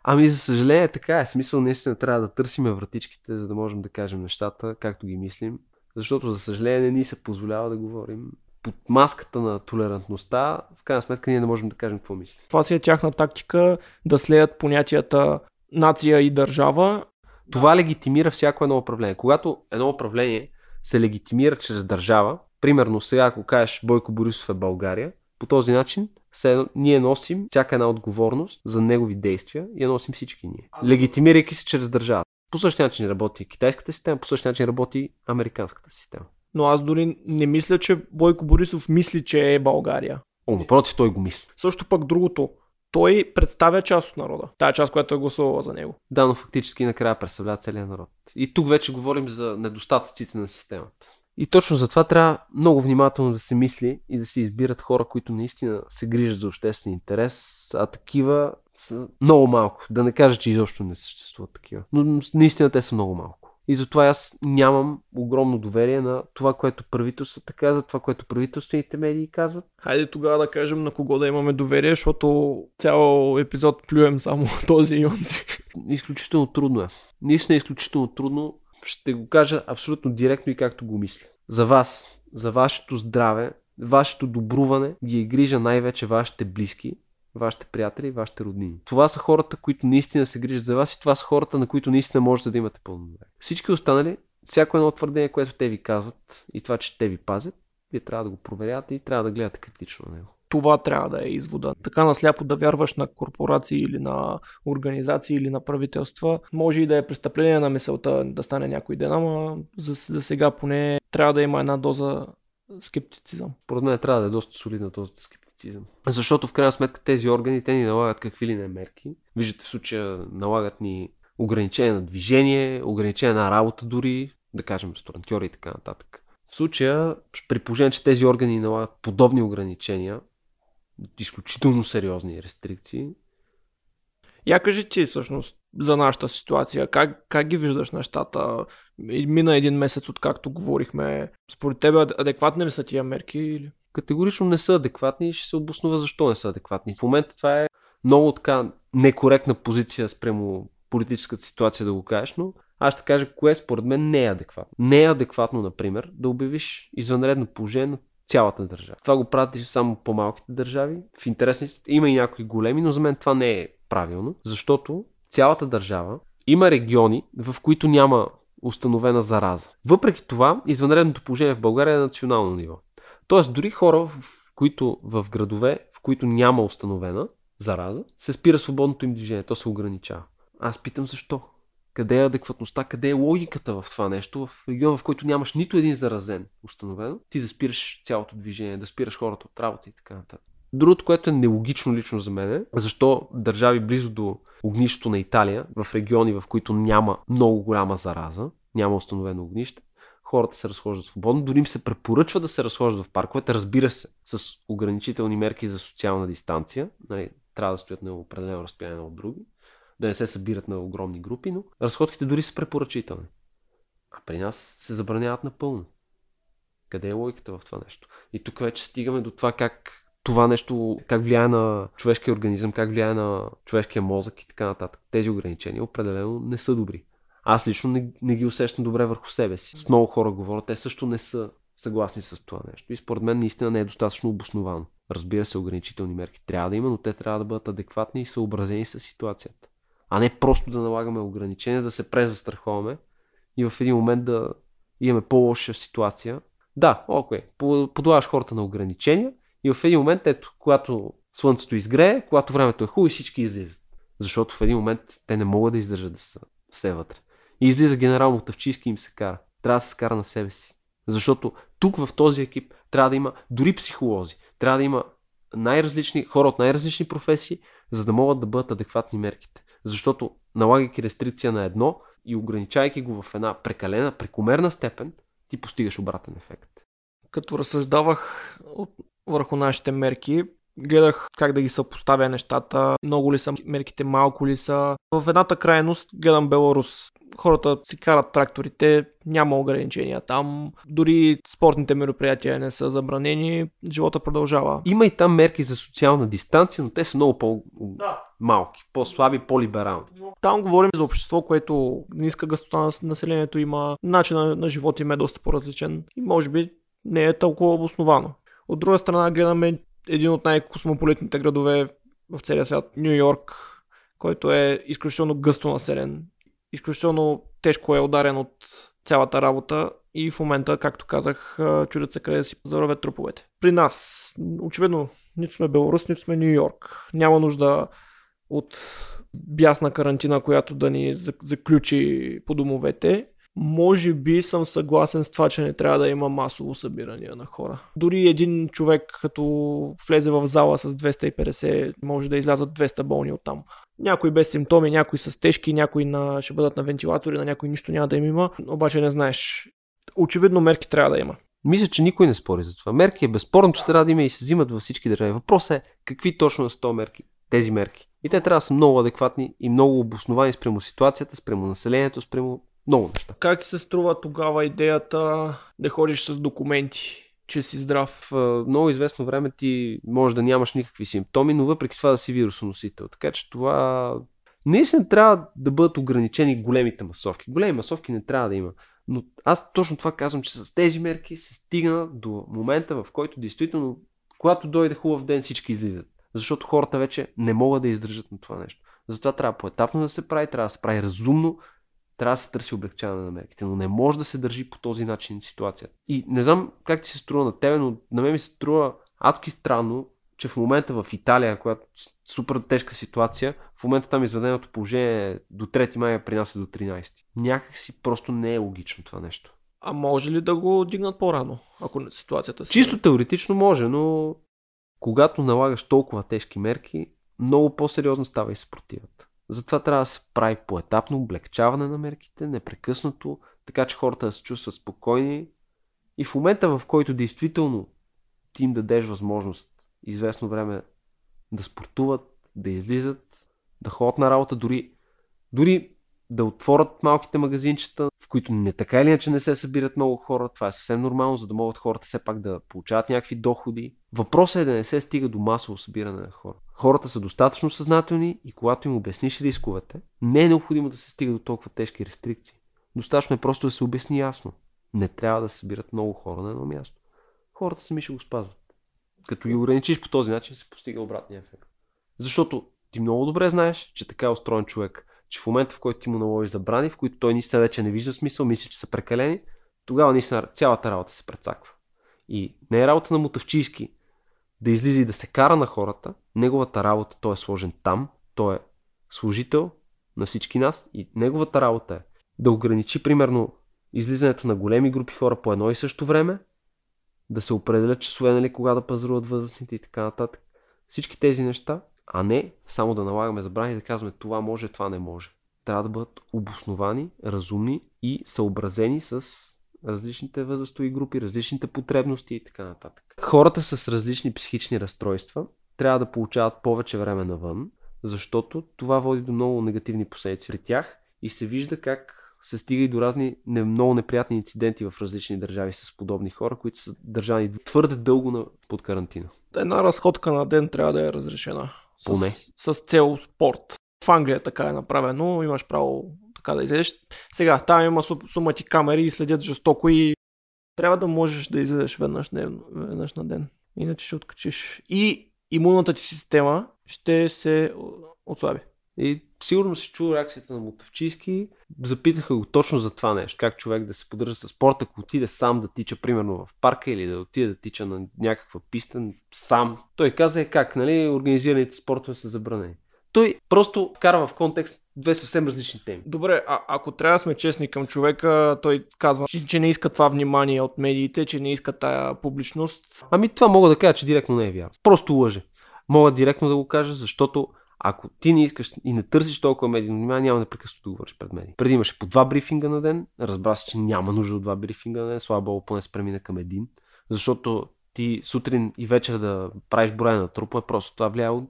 Ами, за съжаление, така е. Смисъл, наистина трябва да търсиме вратичките, за да можем да кажем нещата, както ги мислим. Защото, за съжаление, не ни се позволява да говорим. Под маската на толерантността, в крайна сметка, ние не можем да кажем какво мислим. Това си е тяхна тактика, да следят понятията нация и държава. Това легитимира всяко едно управление. Когато едно управление се легитимира чрез държава, примерно сега, ако кажеш Бойко Борисов е България, по този начин ние носим всяка една отговорност за негови действия и я носим всички ние. Легитимирайки се чрез държава. По същия начин работи китайската система, по същия начин работи американската система. Но аз дори не мисля, че Бойко Борисов мисли, че е България. Напротив, той го мисли. Също пък другото. Той представя част от народа. Тая част, която е гласувала за него. Да, но фактически накрая представлява целият народ. И тук вече говорим за недостатъците на системата. И точно затова трябва много внимателно да се мисли и да се избират хора, които наистина се грижат за обществен интерес, а такива са много малко. Да не кажа, че изобщо не съществуват такива. Но наистина те са много малко. И затова аз нямам огромно доверие на това, което правителствата казват, това, което правителствените медии казват. Хайде тогава да кажем на кого да имаме доверие, защото цял епизод плюем само този и онзи. Изключително трудно е. Наистина е изключително трудно. Ще го кажа абсолютно директно и както го мисля. За вас, за вашето здраве, вашето добруване ги е грижа най-вече вашите близки, вашите приятели и вашите роднини. Това са хората, които наистина се грижат за вас и това са хората, на които наистина можете да имате пълно доверие. Всички останали, всяко едно твърдение, което те ви казват и това, че те ви пазят, вие трябва да го проверявате и трябва да гледате критично на него. Това трябва да е извода. Така насляпо да вярваш на корпорации или на организации или на правителства. Може и да е престъпление на мисълта да стане някой ден, ама за сега поне трябва да има една доза скептицизъм. Поред мен трябва да е доста солидна дозата скептицизъм. Защото в крайна сметка тези органи, те ни налагат какви ли не мерки. Виждате в случая, налагат ни ограничение на движение, ограничение на работа дори, да кажем ресторантьори и така нататък. В случая, при положение, че тези органи налагат подобни ограничения, изключително сериозни рестрикции. Я кажи ти всъщност за нашата ситуация, как ги виждаш нещата? Мина един месец откакто говорихме. Според тебе адекватни ли са тия мерки? Или? Категорично не са адекватни и ще се обоснува защо не са адекватни. В момента това е много така некоректна позиция спрямо политическата ситуация да го кажеш, но аз ще кажа кое според мен не е адекватно. Не е адекватно, например, да обявиш извънредно положение на цялата държава. Това го правят и само по-малките държави. В интересни има и някои големи, но за мен това не е правилно, защото цялата държава има региони, в които няма установена зараза. Въпреки това, извънредното положение в България е на национално ниво. Тоест, дори хора, в градове, в които няма установена зараза, се спира свободното им движение, то се ограничава. Аз питам защо? Къде е адекватността, къде е логиката в това нещо, в регион, в който нямаш нито един заразен установен, ти да спираш цялото движение, да спираш хората от работа и така нататък. Другото, което е нелогично лично за мен е, защо държави близо до огнището на Италия, в региони, в които няма много голяма зараза, няма установено огнище, хората се разхождат свободно, дори им се препоръчва да се разхождат в парковете, разбира се, с ограничителни мерки за социална дистанция, нали, трябва да стоят на определено разстояние от други, да не се събират на огромни групи, но разходките дори са препоръчителни. А при нас се забраняват напълно. Къде е логиката в това нещо? И тук вече стигаме до това как това нещо, как влияе на човешкия организъм, как влияе на човешкия мозък и така нататък. Тези ограничения определено не са добри. Аз лично не ги усещам добре върху себе си. С много хора говоря, те също не са съгласни с това нещо. И според мен наистина не е достатъчно обосновано. Разбира се, ограничителни мерки трябва да има, но те трябва да бъдат адекватни и съобразени с ситуацията. А не просто да налагаме ограничения, да се презастраховаме и в един момент да имаме по-лоша ситуация. Да, окей, подлагаш хората на ограничения и в един момент, ето, когато слънцето изгрее, когато времето е хубаво и всички излизат. Защото в един момент те не могат да издържат да са все вътре. И излиза генерал Мутавчиски и им се кара. Трябва да се скара на себе си. Защото тук в този екип трябва да има дори психолози, трябва да има най-различни хора от най-различни професии, за да могат да бъдат адекватни мерките. Защото налагайки рестрикция на едно и ограничайки го в една прекалена, прекомерна степен, ти постигаш обратен ефект. Като разсъждавах върху нашите мерки, гледах как да ги съпоставя нещата, много ли са мерките, малко ли са. В едната крайност гледам Беларус. Хората си карат тракторите, няма ограничения там, дори спортните мероприятия не са забранени, живота продължава. Има и там мерки за социална дистанция, но те са много по-малки, по-слаби, по-либерални. Там говорим за общество, което ниска гъстота на населението има, начина на живота им е доста по-различен и може би не е толкова обосновано. От друга страна гледаме един от най-космополитните градове в целия свят, Ню Йорк, който е изключително гъсто населен. Изключително тежко е ударен от цялата работа и в момента, както казах, чудят се къде да си заровят труповете. При нас, очевидно, нито сме Беларус, нито сме Ню Йорк. Няма нужда от бясна карантина, която да ни заключи по домовете. Може би съм съгласен с това, че не трябва да има масово събирания на хора. Дори един човек, като влезе в зала с 250, може да излязат 200 болни оттам. Някои без симптоми, някои с тежки, някои ще бъдат на вентилатори, на някои нищо няма да им има, обаче не знаеш. Очевидно мерки трябва да има. Мисля, че никой не спори за това. Мерки е безспорно, че трябва да има и се взимат във всички държави. Въпросът е какви точно са тези мерки. И те трябва да са много адекватни и много обосновани спрямо ситуацията, спрямо населението, спрямо много неща. Как ти се струва тогава идеята да ходиш с документи, че си здрав? В много известно време ти може да нямаш никакви симптоми, но въпреки това да си вирусоносител. Така че това наистина трябва да бъдат ограничени големите масовки. Големи масовки не трябва да има. Но аз точно това казвам, че с тези мерки се стигна до момента, в който действително, когато дойде хубав ден, всички излизат. Защото хората вече не могат да издържат на това нещо. Затова трябва поетапно да се прави, трябва да се прави разумно, трябва да се търси облекчаване на мерките, но не може да се държи по този начин ситуацията. И не знам как ти се струва на тебе, но на мен ми се струва адски странно, че в момента в Италия, която е супер тежка ситуация, в момента там изведеното положение до 3 май при нас е до 13. Някак си просто не е логично това нещо. А може ли да го дигнат по-рано, ако ситуацията си... Чисто теоретично може, но когато налагаш толкова тежки мерки, много по-сериозно става и съпротивата. Затова трябва да се прави поетапно облегчаване на мерките, непрекъснато, така че хората да се чувстват спокойни. И в момента, в който действително ти им дадеш възможност известно време да спортуват, да излизат, да ходят на работа, дори да отворят малките магазинчета, в които не така или иначе не се събират много хора. Това е съвсем нормално, за да могат хората все пак да получават някакви доходи. Въпросът е да не се стига до масово събиране на хора. Хората са достатъчно съзнателни и когато им обясниш рисковете, не е необходимо да се стига до толкова тежки рестрикции. Достатъчно е просто да се обясни ясно. Не трябва да се събират много хора на едно място. Хората сами ще го спазват. Като ги ограничиш по този начин, се постига обратния ефект. Защото ти много добре знаеш, че така е устроен човек, че в момента, в който ти му наложиш забрани, в които той наистина вече не вижда смисъл, мисли, че са прекалени, тогава наистина цялата работа се прецаква. И не е работа на Мутавчийски да излиза и да се кара на хората, неговата работа, той е сложен там, той е служител на всички нас и неговата работа е да ограничи, примерно, излизането на големи групи хора по едно и също време, да се определят часове, нали, кога да пазаруват възрастните и така нататък. Всички тези неща, а не само да налагаме забрани и да казваме това може, това не може. Трябва да бъдат обосновани, разумни и съобразени с различните възрастови групи, различните потребности и така нататък. Хората с различни психични разстройства трябва да получават повече време навън, защото това води до много негативни последици при тях и се вижда как се стига и до разни много неприятни инциденти в различни държави с подобни хора, които са държани твърде дълго под карантина. Една разходка на ден трябва да е разрешена. Поне. С цел спорт. В Англия така е направено, имаш право така да излезеш. Сега, там има сума ти камери и следят жестоко и трябва да можеш да излезеш веднъж на ден. Иначе ще откачиш. И имунната ти система ще се отслаби. И сигурно се чува реакцията на Мутавчийски. Запитаха го точно за това нещо. Как човек да се поддържа със спорта, ако отиде сам да тича, примерно в парка или да отиде да тича на някаква писта сам. Той каза как, нали, организираните спортове са забранени. Той просто вкарва в контекст две съвсем различни теми. Добре, ако трябва да сме честни към човека, той казва, че не иска това внимание от медиите, че не иска тая публичност. Ами това мога да кажа, че директно не е вярно. Просто лъже. Мога директно да го кажа, защото ако ти не искаш и не търсиш толкова медийно внимание, няма непрекъснато да говориш пред медии. Преди имаше по 2 брифинга на ден, разбра се, че няма нужда от 2 брифинга на ден, слава богу, поне се премина към 1, защото ти сутрин и вечер да правиш броене на трупа, просто това влияе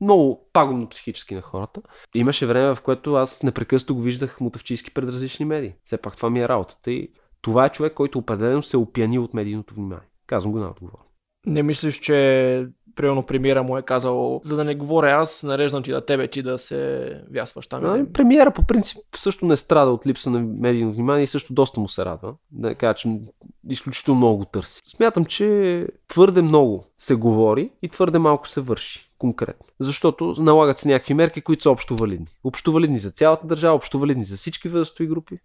много пагубно психически на хората. Имаше време, в което аз непрекъснато го виждах Мутавчийски пред различни медии. Все пак това ми е работата и това е човек, който определено се опияни от медийното внимание. Казвам го на отговор. Не мислиш, че примерно премиера му е казал, за да не говоря аз, нареждам ти на тебе ти да се вясваш там. Премиера по принцип също не страда от липса на медийно внимание и също доста му се радва. Да кажа, че изключително много го търси. Смятам, че твърде много се говори и твърде малко се върши конкретно. Защото налагат се някакви мерки, които са общо валидни. Общо валидни за цялата държава, общо валидни за всички възрастови групи.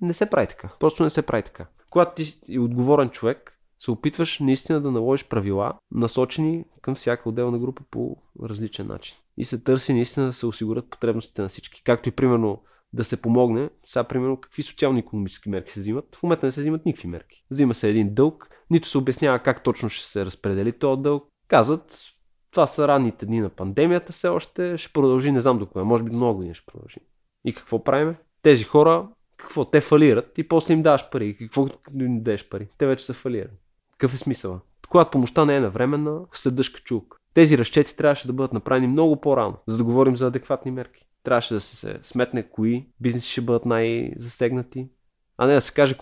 Не се прави така. Просто не се прави така. Когато ти си отговорен човек, се опитваш наистина да наложиш правила, насочени към всяка отделна група по различен начин. И се търси наистина да се осигурят потребностите на всички. Както и примерно да се помогне, сега примерно какви социално-икономически мерки се взимат. В момента не се взимат никакви мерки. Взима се един дълг, нито се обяснява как точно ще се разпредели този дълг. Казват, това са ранните дни на пандемията, все още ще продължи, не знам до кога, може би до много години ще продължи. И какво правим? Тези хора, какво? Те фалират и после им даваш пари. Какво им дадеш пари? Те вече са фалирани. Какъв е смисъла? Когато помощта не е навременна, след дъжка чулка. Тези разчети трябваше да бъдат направени много по-рано, за да говорим за адекватни мерки. Трябваше да се сметне кои бизнеси ще бъдат най-засегнати, а не да се каже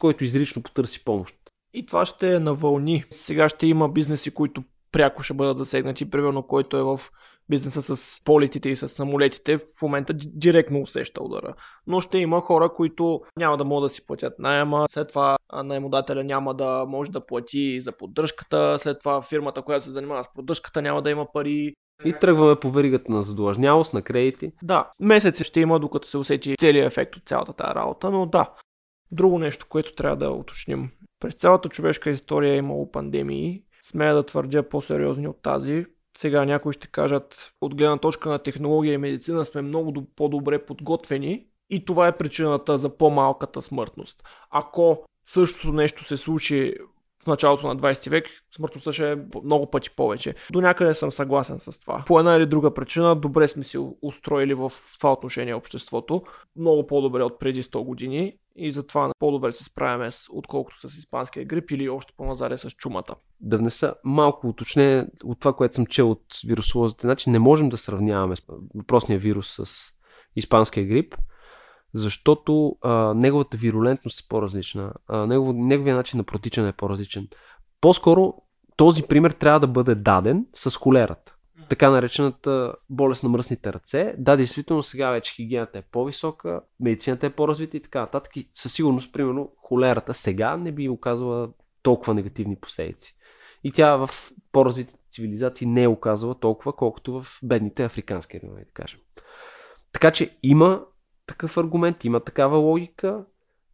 който изрично потърси помощ. И това ще е на вълни. Сега ще има бизнеси, които пряко ще бъдат засегнати, примерно който е в бизнеса с полетите и с самолетите, в момента директно усеща удара. Но ще има хора, които няма да могат да си платят наема, след това наемодателя няма да може да плати за поддръжката, след това фирмата, която се занимава с поддръжката, няма да има пари. И тръгваме по веригата на задлъжнялост, на кредити. Да, месеци ще има, докато се усети целият ефект от цялата тази работа, но да. Друго нещо, което трябва да уточним. През цялата човешка история е имало пандемии. Смея да твърдя по-сериозни от тази. Сега някои ще кажат, от гледна точка на технология и медицина сме много по-добре подготвени и това е причината за по-малката смъртност. Ако същото нещо се случи в началото на 20 век, смъртността ще е много пъти повече. До някъде съм съгласен с това. По една или друга причина добре сме си устроили в това отношение обществото. Много по-добре от преди 100 години и затова по-добре се справяме отколкото с испанския грип или още по-назаре с чумата. Да внеса малко уточнение от това, което съм чел от вирусолозите. Значи не можем да сравняваме въпросния вирус с испанския грип, защото неговата вирулентност е по-различна, неговия начин на протичане е по-различен. По-скоро този пример трябва да бъде даден с холерата, така наречената болест на мръсните ръце. Да, действително сега вече хигиената е по-висока, медицината е по-развита и така нататък. И със сигурност, примерно, холерата сега не би оказвала толкова негативни последици. И тя в по-развитите цивилизации не е оказвала толкова, колкото в бедните африкански райони, да кажем. Така че има такъв аргумент, има такава логика,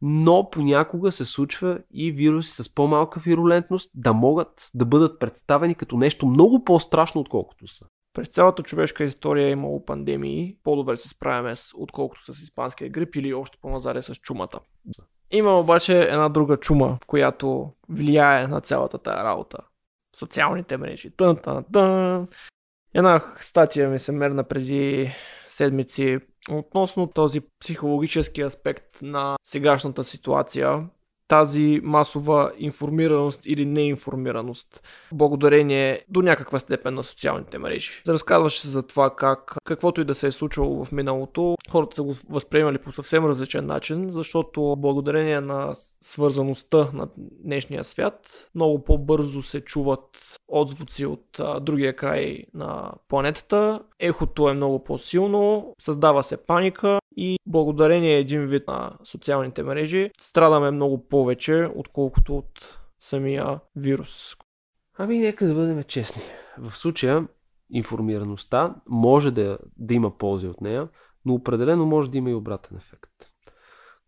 но понякога се случва и вируси с по-малка вирулентност да могат да бъдат представени като нещо много по-страшно, отколкото са. През цялата човешка история е имало пандемии, по-добре се справяме отколкото с испанския грип или още по-назаре с чумата. Има обаче една друга чума, която влияе на цялата тая работа. Социалните мрежи. Една статия ми се мерна преди седмици относно този психологически аспект на сегашната ситуация, тази масова информираност или неинформираност, благодарение до някаква степен на социалните мрежи. Разказваше се за това как каквото и да се е случило в миналото, хората са го възприемали по съвсем различен начин, защото благодарение на свързаността на днешния свят, много по-бързо се чуват отзвуци от другия край на планетата, ехото е много по-силно, създава се паника и благодарение един вид на социалните мрежи страдаме много повече, отколкото от самия вирус. Ами нека да бъдем честни. В случая информираността може да има ползи от нея, но определено може да има и обратен ефект.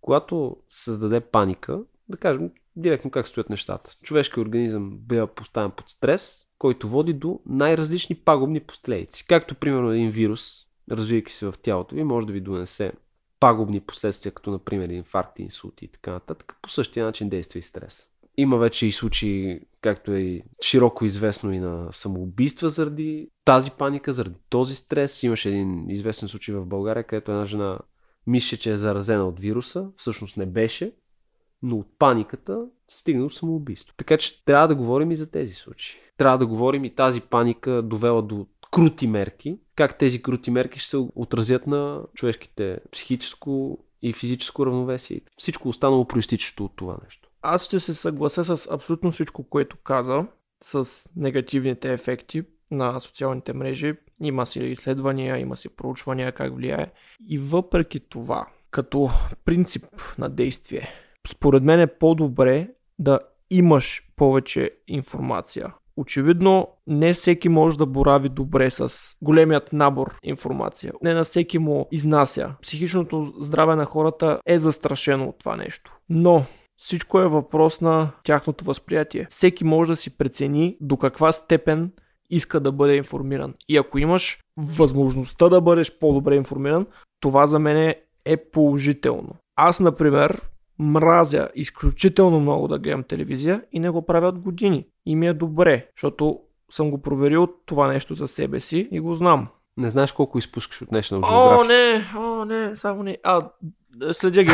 Когато създаде паника, да кажем директно как стоят нещата. Човешкият организъм бива поставен под стрес, който води до най-различни пагубни последици. Както примерно един вирус, развивайки се в тялото ви, може да ви донесе пагубни последствия, като например инфаркти, инсулти и така нататък. По същия начин действа и стрес. Има вече и случаи, както е широко известно, и на самоубийства заради тази паника, заради този стрес. Имаше един известен случай в България, където една жена мисля, че е заразена от вируса, всъщност не беше, но от паниката стигна до самоубийство. Така че трябва да говорим и за тези случаи. Трябва да говорим и тази паника довела до крути мерки, как тези крути мерки ще се отразят на човешките психическо и физическо равновесие. Всичко останало проистичащо от това нещо. Аз ще се съглася с абсолютно всичко, което каза, с негативните ефекти на социалните мрежи. Има си изследвания, има си проучвания как влияе. И въпреки това, като принцип на действие, според мен е по-добре да имаш повече информация. Очевидно, не всеки може да борави добре с големият набор информация. Не на всеки му изнася. Психичното здраве на хората е застрашено от това нещо. Но всичко е въпрос на тяхното възприятие. Всеки може да си прецени до каква степен иска да бъде информиран. И ако имаш възможността да бъдеш по-добре информиран, това за мен е положително. Аз, например, мразя изключително много да гледам телевизия и не го правя от години. И ми е добре, защото съм го проверил това нещо за себе си и го знам. Не знаеш колко изпускаш от днешна география. О, не, само не. Следя ги.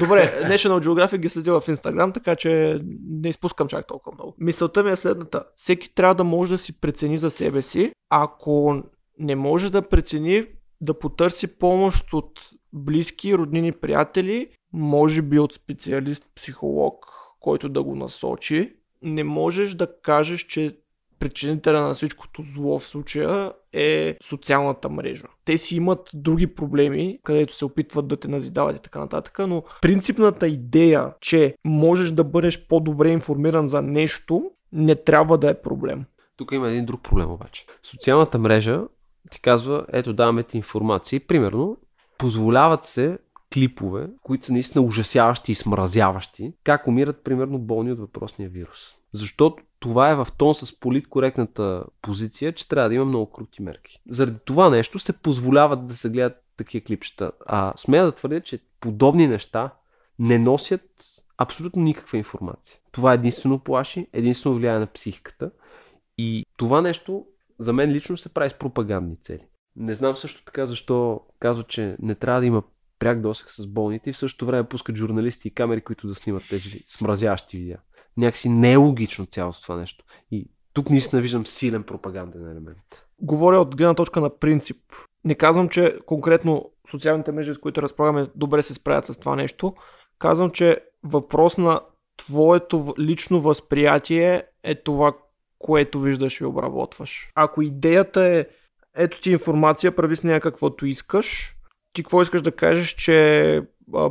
Добре, National Geographic ги следя в Instagram, така че не изпускам чак толкова много. Мисълта ми е следната. Всеки трябва да може да си прецени за себе си. Ако не може да прецени, да потърси помощ от близки, роднини, приятели, може би от специалист, психолог, който да го насочи. Не можеш да кажеш, че причинителя на всичкото зло в случая е социалната мрежа. Те си имат други проблеми, където се опитват да те назидават и така нататък, но принципната идея, че можеш да бъдеш по-добре информиран за нещо, не трябва да е проблем. Тук има един друг проблем обаче. Социалната мрежа ти казва, ето даваме ти информация. Примерно, позволяват се клипове, които са наистина ужасяващи и смразяващи, как умират примерно болни от въпросния вирус. Защото това е в тон с политкоректната позиция, че трябва да има много крути мерки. Заради това нещо се позволяват да се гледат такива клипчета. А смея да твърдя, че подобни неща не носят абсолютно никаква информация. Това единствено плаши, единствено влияе на психиката. И това нещо за мен лично се прави с пропагандни цели. Не знам също така защо казва, че не трябва да има пряк досег с болните и в същото време пускат журналисти и камери, които да снимат тези смразяващи видеа. Някакси не е логично цялото това нещо. И тук наистина виждам силен пропаганден елемент. Говоря от гледна точка на принцип. Не казвам, че конкретно социалните мрежи, с които разполагаме, добре се справят с това нещо. Казвам, че въпрос на твоето лично възприятие е това, което виждаш и обработваш. Ако идеята е, ето ти информация, прави с нея каквото искаш, ти какво искаш да кажеш, че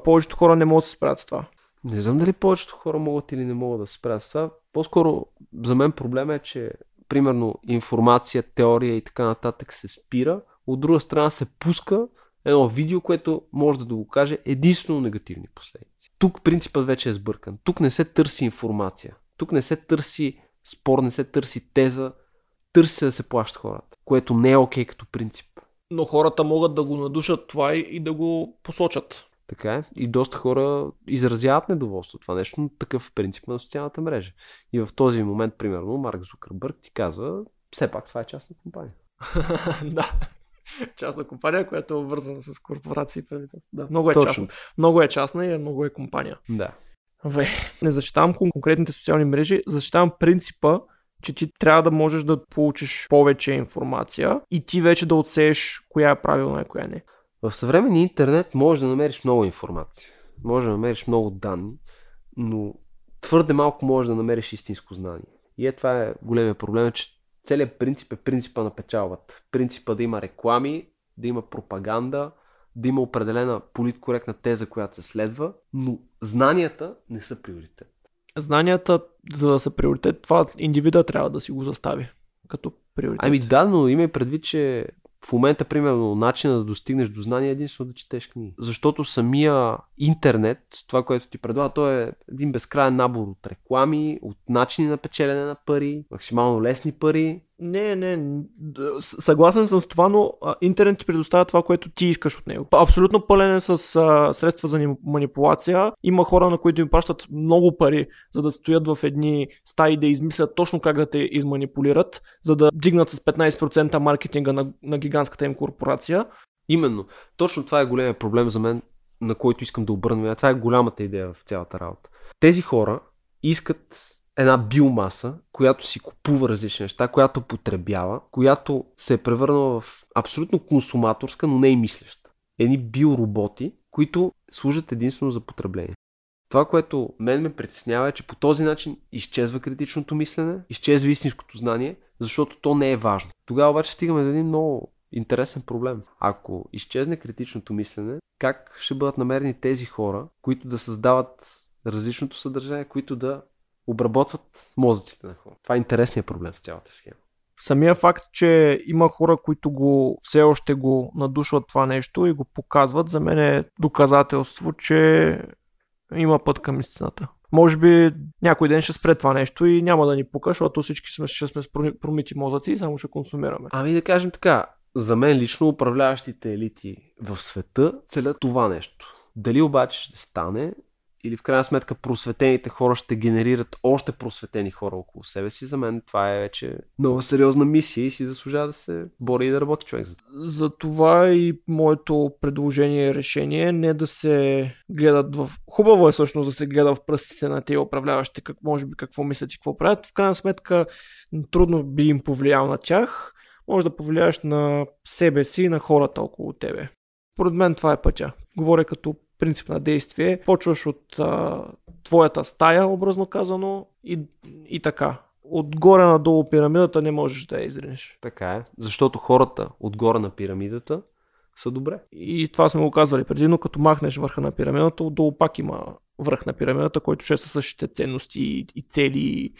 повечето хора не могат да се справят с това? Не знам дали повечето хора могат или не могат да се справят с това. По-скоро за мен проблема е, че примерно информация, теория и така нататък се спира. От друга страна се пуска едно видео, което може да го каже единствено негативни последици. Тук принципът вече е сбъркан. Тук не се търси информация. Тук не се търси спор, не се търси теза. Търси се да се плащат хората, което не е окей като принцип. Но хората могат да го надушат това и да го посочат. Така е. И доста хора изразяват недоволство това нещо, но такъв принцип на социалната мрежа. И в този момент, примерно, Марк Зукърбърг ти казва, все пак това е частна компания. Да. Частна компания, която е обвързана с корпорации и правителство. Да, много е частна. Много е частна и много е компания. Да. Не защитавам конкретните социални мрежи, защитавам принципа, че ти трябва да можеш да получиш повече информация и ти вече да отсееш коя е правилна и коя не. В съвременния интернет можеш да намериш много информация, можеш да намериш много данни, но твърде малко можеш да намериш истинско знание. И това е големия проблем, че целият принцип е принципа на печалбата. Принципа да има реклами, да има пропаганда, да има определена политкоректна теза, която се следва, но знанията не са приоритет. Знанията, за да са приоритет, това индивида трябва да си го застави като приоритет. Ами да, но имай предвид, че в момента, примерно, начинът да достигнеш до знания е единствено да четеш книги. Защото самия интернет, това, което ти предлага, то е един безкрайен набор от реклами, от начини на печелене на пари, максимално лесни пари. Не. Съгласен съм с това, но интернет ти предоставя това, което ти искаш от него. Абсолютно пълен е с средства за манипулация. Има хора, на които им пращат много пари, за да стоят в едни стаи да измислят точно как да те изманипулират, за да дигнат с 15% маркетинга на гигантската им корпорация. Именно. Точно това е големия проблем за мен, на който искам да обърна. Това е голямата идея в цялата работа. Тези хора искат една биомаса, която си купува различни неща, която потребява, която се е превърнала в абсолютно консуматорска, но не и мислеща. Едни биороботи, които служат единствено за потребление. Това, което мен ме притеснява е, че по този начин изчезва критичното мислене, изчезва истинското знание, защото то не е важно. Тогава обаче стигаме до един много интересен проблем. Ако изчезне критичното мислене, как ще бъдат намерени тези хора, които да създават различното съдържание, които да обработват мозъците на хора. Това е интересният проблем в цялата схема. Самия факт, че има хора, които все още го надушват това нещо и го показват, за мен е доказателство, че има път към истината. Може би някой ден ще спре това нещо и няма да ни пука, защото всички ще сме промити мозъци и само ще консумираме. Ами да кажем така, за мен лично управляващите елити в света целят това нещо. Дали обаче ще стане, или в крайна сметка просветените хора ще генерират още просветени хора около себе си, за мен това е вече много сериозна мисия и си заслужава да се бори и да работи човек. За това и моето предложение и решение не да се гледат в... Хубаво е всъщност да се гледа в пръстите на тези управляващи, как може би какво мислят и какво правят. В крайна сметка трудно би им повлиял на тях. Може да повлияеш на себе си и на хората около тебе. Поред мен това е пътя. Говоря като принцип на действие. Почваш от твоята стая, образно казано, и така. отгоре надолу пирамидата не можеш да я изринеш. Така е, защото хората отгоре на пирамидата са добре. И това сме го казвали преди, но като махнеш върха на пирамидата, отдолу пак има върх на пирамидата, който ще са същите ценности и цели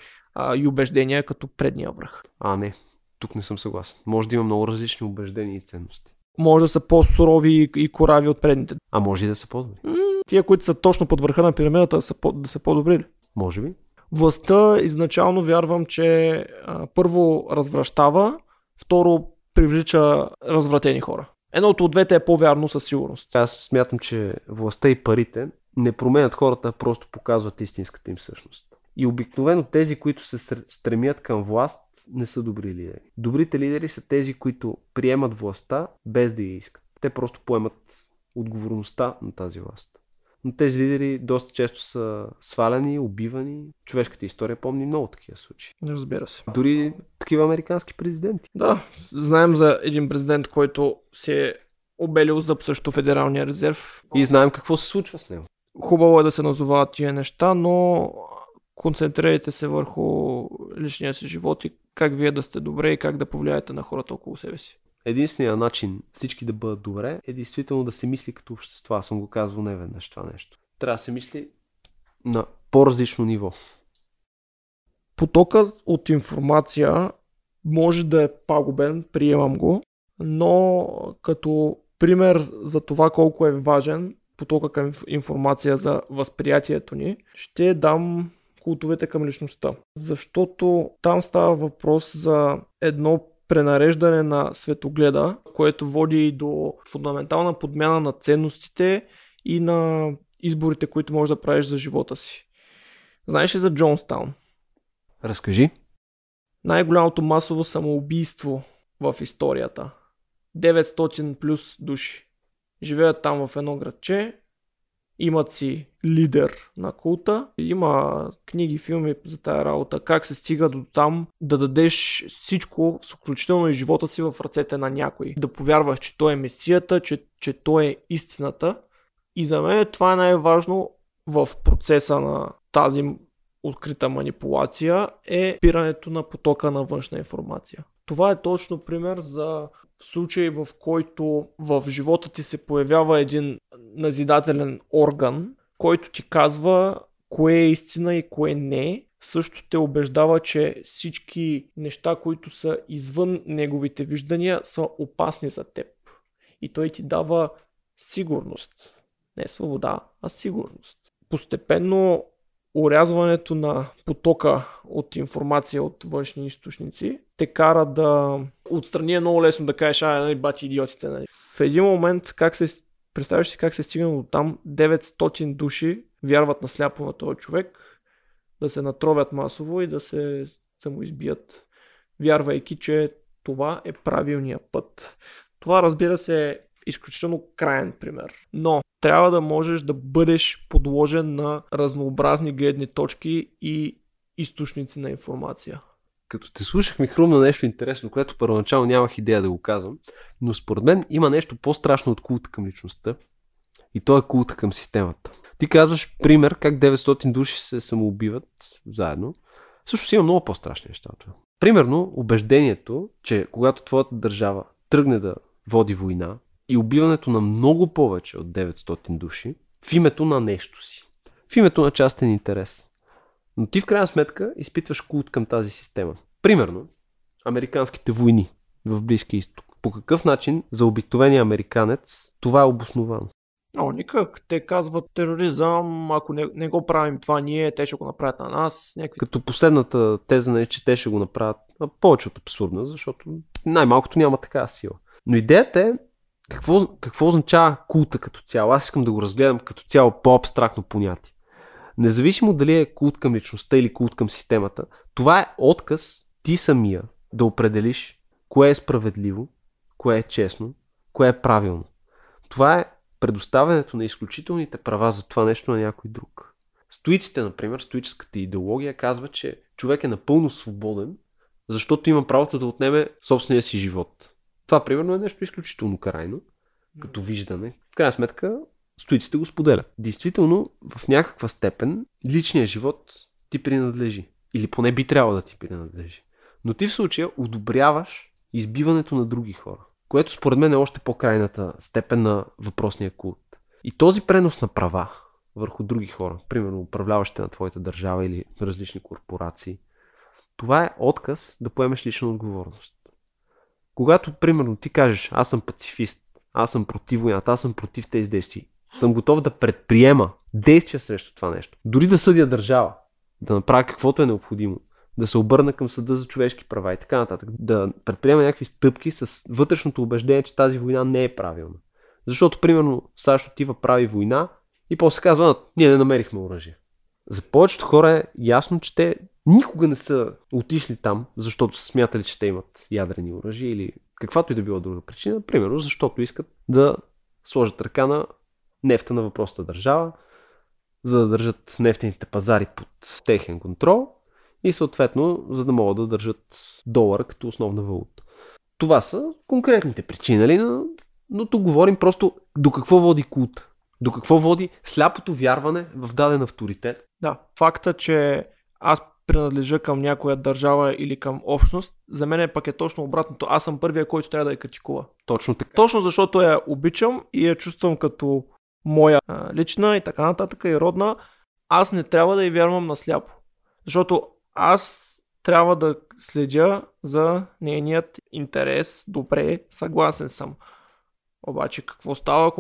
и убеждения като предния върх. А, не, тук не съм съгласен. Може да има много различни убеждения и ценности. Може да са по-сурови и корави от предните. А може и да са по-добри. Тия, които са точно под върха на пирамидата, да са по-добри ли? Може би. Властта изначално вярвам, че първо развращава, второ привлича развратени хора. Едното от двете е по-вярно със сигурност. Аз смятам, че властта и парите не променят хората, а просто показват истинската им същност. И обикновено тези, които се стремят към власт, не са добри лидери. Добрите лидери са тези, които приемат властта без да я искат. Те просто поемат отговорността на тази власт. Но тези лидери доста често са сваляни, убивани. Човешката история помни много такива случаи. Разбира се. Дори такива американски президенти. Да, знаем за един президент, който се е обелил зъб също Федералния резерв. И знаем какво се случва с него. Хубаво е да се назовават тия неща, но концентрирайте се върху личния си живот и как вие да сте добре и как да повлияете на хората около себе си. Единственият начин всички да бъдат добре е действително да се мисли като общество. Аз съм го казвал неведнъж това нещо. Трябва да се мисли на по-различно ниво. Потокът от информация може да е пагубен, приемам го, но като пример за това колко е важен потока към информация за възприятието ни, ще дам култовете към личността. Защото там става въпрос за едно пренареждане на светогледа, което води и до фундаментална подмяна на ценностите и на изборите, които можеш да правиш за живота си. Знаеш ли за Джонстаун? Разкажи. Най-голямото масово самоубийство в историята. 900 плюс души. Живеят там в едно градче, имат си лидер на култа. Има книги, филми за тая работа, как се стига до там да дадеш всичко, включително и живота си в ръцете на някой. Да повярваш, че той е месията, че той е истината. И за мен това е най-важно в процеса на тази открита манипулация е спирането на потока на външна информация. Това е точно пример за случай, в който в живота ти се появява един назидателен орган, който ти казва кое е истина и кое не. Също те убеждава, че всички неща, които са извън неговите виждания, са опасни за теб. И той ти дава сигурност. Не свобода, а сигурност. Постепенно орязването на потока от информация от външни източници те кара да отстрани е много лесно да кажеш, бати идиотите. Нали. В един момент, представиш си как се стигнало до там, 900 души вярват насляпо на този човек, да се натровят масово и да се самоизбият, вярвайки, че това е правилният път. Това, разбира се, е изключително краен пример, но трябва да можеш да бъдеш подложен на разнообразни гледни точки и източници на информация. Като те слушах, ми хрумна нещо интересно, което първоначално нямах идея да го казвам, но според мен има нещо по-страшно от култа към личността и то е култа към системата. Ти казваш пример как 900 души се самоубиват заедно. Също си има много по-страшни неща. Примерно убеждението, че когато твоята държава тръгне да води война, и убиването на много повече от 900 души в името на нещо си. В името на частен интерес. Но ти в крайна сметка изпитваш култ към тази система. Примерно, американските войни в Близкия изток. По какъв начин за обикновения американец това е обосновано? Никак. Те казват тероризъм, ако не го правим това ние, те ще го направят на нас. Като последната теза не е, че те ще го направят повече от абсурдна, защото най-малкото няма такава сила. Но идеята е Какво означава култа като цяло? Аз искам да го разгледам като цяло по-абстрактно понятие. Независимо дали е култ към личността или култ към системата, това е отказ ти самия да определиш кое е справедливо, кое е честно, кое е правилно. Това е предоставянето на изключителните права за това нещо на някой друг. Стоиците, например, стоическата идеология казва, че човек е напълно свободен, защото има правото да отнеме собствения си живот. Това, примерно, е нещо изключително крайно, като виждане. В крайна сметка, стоиците го споделят. Действително, в някаква степен, личният живот ти принадлежи. Или поне би трябвало да ти принадлежи. Но ти в случая одобряваш избиването на други хора, което според мен е още по-крайната степен на въпросния култ. И този пренос на права върху други хора, примерно управляващите на твоята държава или различни корпорации, това е отказ да поемеш лична отговорност. Когато, примерно, ти кажеш, аз съм пацифист, аз съм против войната, аз съм против тези действия, съм готов да предприема действия срещу това нещо, дори да съдя държава, да направя каквото е необходимо, да се обърна към съда за човешки права и така нататък, да предприема някакви стъпки с вътрешното убеждение, че тази война не е правилна. Защото, примерно, САЩ отива, прави война и после казва, ние не намерихме оръжие. За повечето хора е ясно, че те никога не са отишли там, защото са смятали, че те имат ядрени оръжия или каквато и да била друга причина. Примерно, защото искат да сложат ръка на нефта на въпросната държава, за да държат нефтените пазари под техен контрол и съответно, за да могат да държат долар като основна валута. Това са конкретните причини, нали? Но тук говорим просто до какво води култ. До какво води сляпото вярване в даден авторитет. Да, факта, че аз принадлежа към някоя държава или към общност, за мен пък е точно обратното. Аз съм първия, който трябва да я критикува. Точно така. Точно защото я обичам и я чувствам като моя лична и така нататък и родна, аз не трябва да я вярвам на сляпо. Защото аз трябва да следя за нейният интерес. Добре, съгласен съм. Обаче какво става,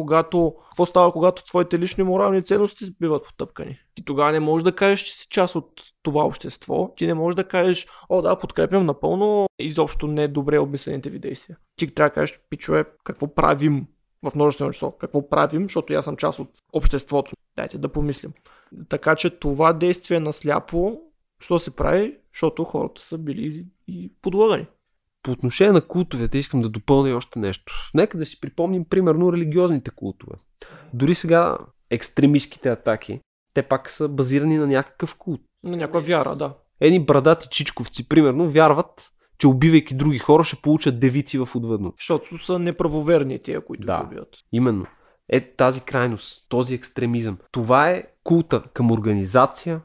когато твоите лични морални ценности биват потъпкани? Ти тогава не можеш да кажеш, че си част от това общество. Ти не можеш да кажеш, о да, подкрепям напълно изобщо не добре обмислените ви действия. Ти трябва да кажеш, пичове, какво правим в множествено число? Какво правим, защото аз съм част от обществото. Дайте да помислим. Така че това действие на сляпо, що се прави, защото хората са били и подлагани. По отношение на култовете искам да допълня още нещо. Нека да си припомним, примерно, религиозните култове. Дори сега екстремистските атаки, те пак са базирани на някакъв култ. На някаква вяра, да. Едни брадати чичковци, примерно, вярват, че убивайки други хора ще получат девици в отвъдно. Защото са неправоверни тия, които да убиват. Именно. Е тази крайност, този екстремизъм. Това е култа към организация,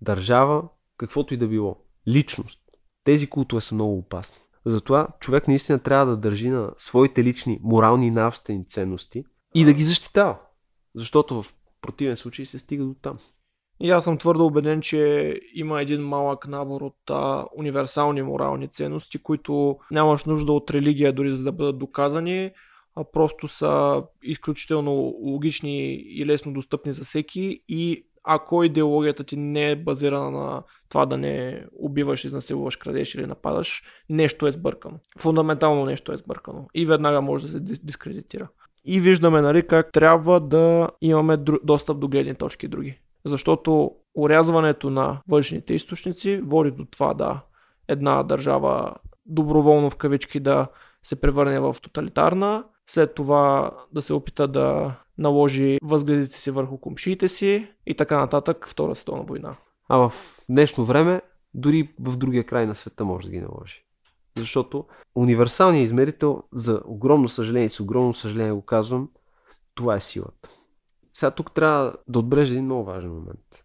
държава, каквото и да било. Личност. Тези култове са много опасни. Затова човек наистина трябва да държи на своите лични морални и нравствени ценности и да ги защитава. Защото в противен случай се стига до там. И аз съм твърдо убеден, че има един малък набор от универсални морални ценности, които нямаш нужда от религия дори за да бъдат доказани, а просто са изключително логични и лесно достъпни за всеки. И ако идеологията ти не е базирана на това да не убиваш, изнасилваш, крадеш или нападаш, нещо е сбъркано. Фундаментално нещо е сбъркано. И веднага може да се дискредитира. И виждаме, нали, как трябва да имаме достъп до гледни точки други. Защото орязването на външните източници води до това да една държава доброволно в кавички да се превърне в тоталитарна, след това да се опита да наложи възгледите си върху комшиите си и така нататък, Втора световна война. А в днешно време, дори в другия край на света може да ги наложи. Защото универсалният измерител, за огромно съжаление, с огромно съжаление го казвам, това е силата. Сега тук трябва да отбележа един много важен момент.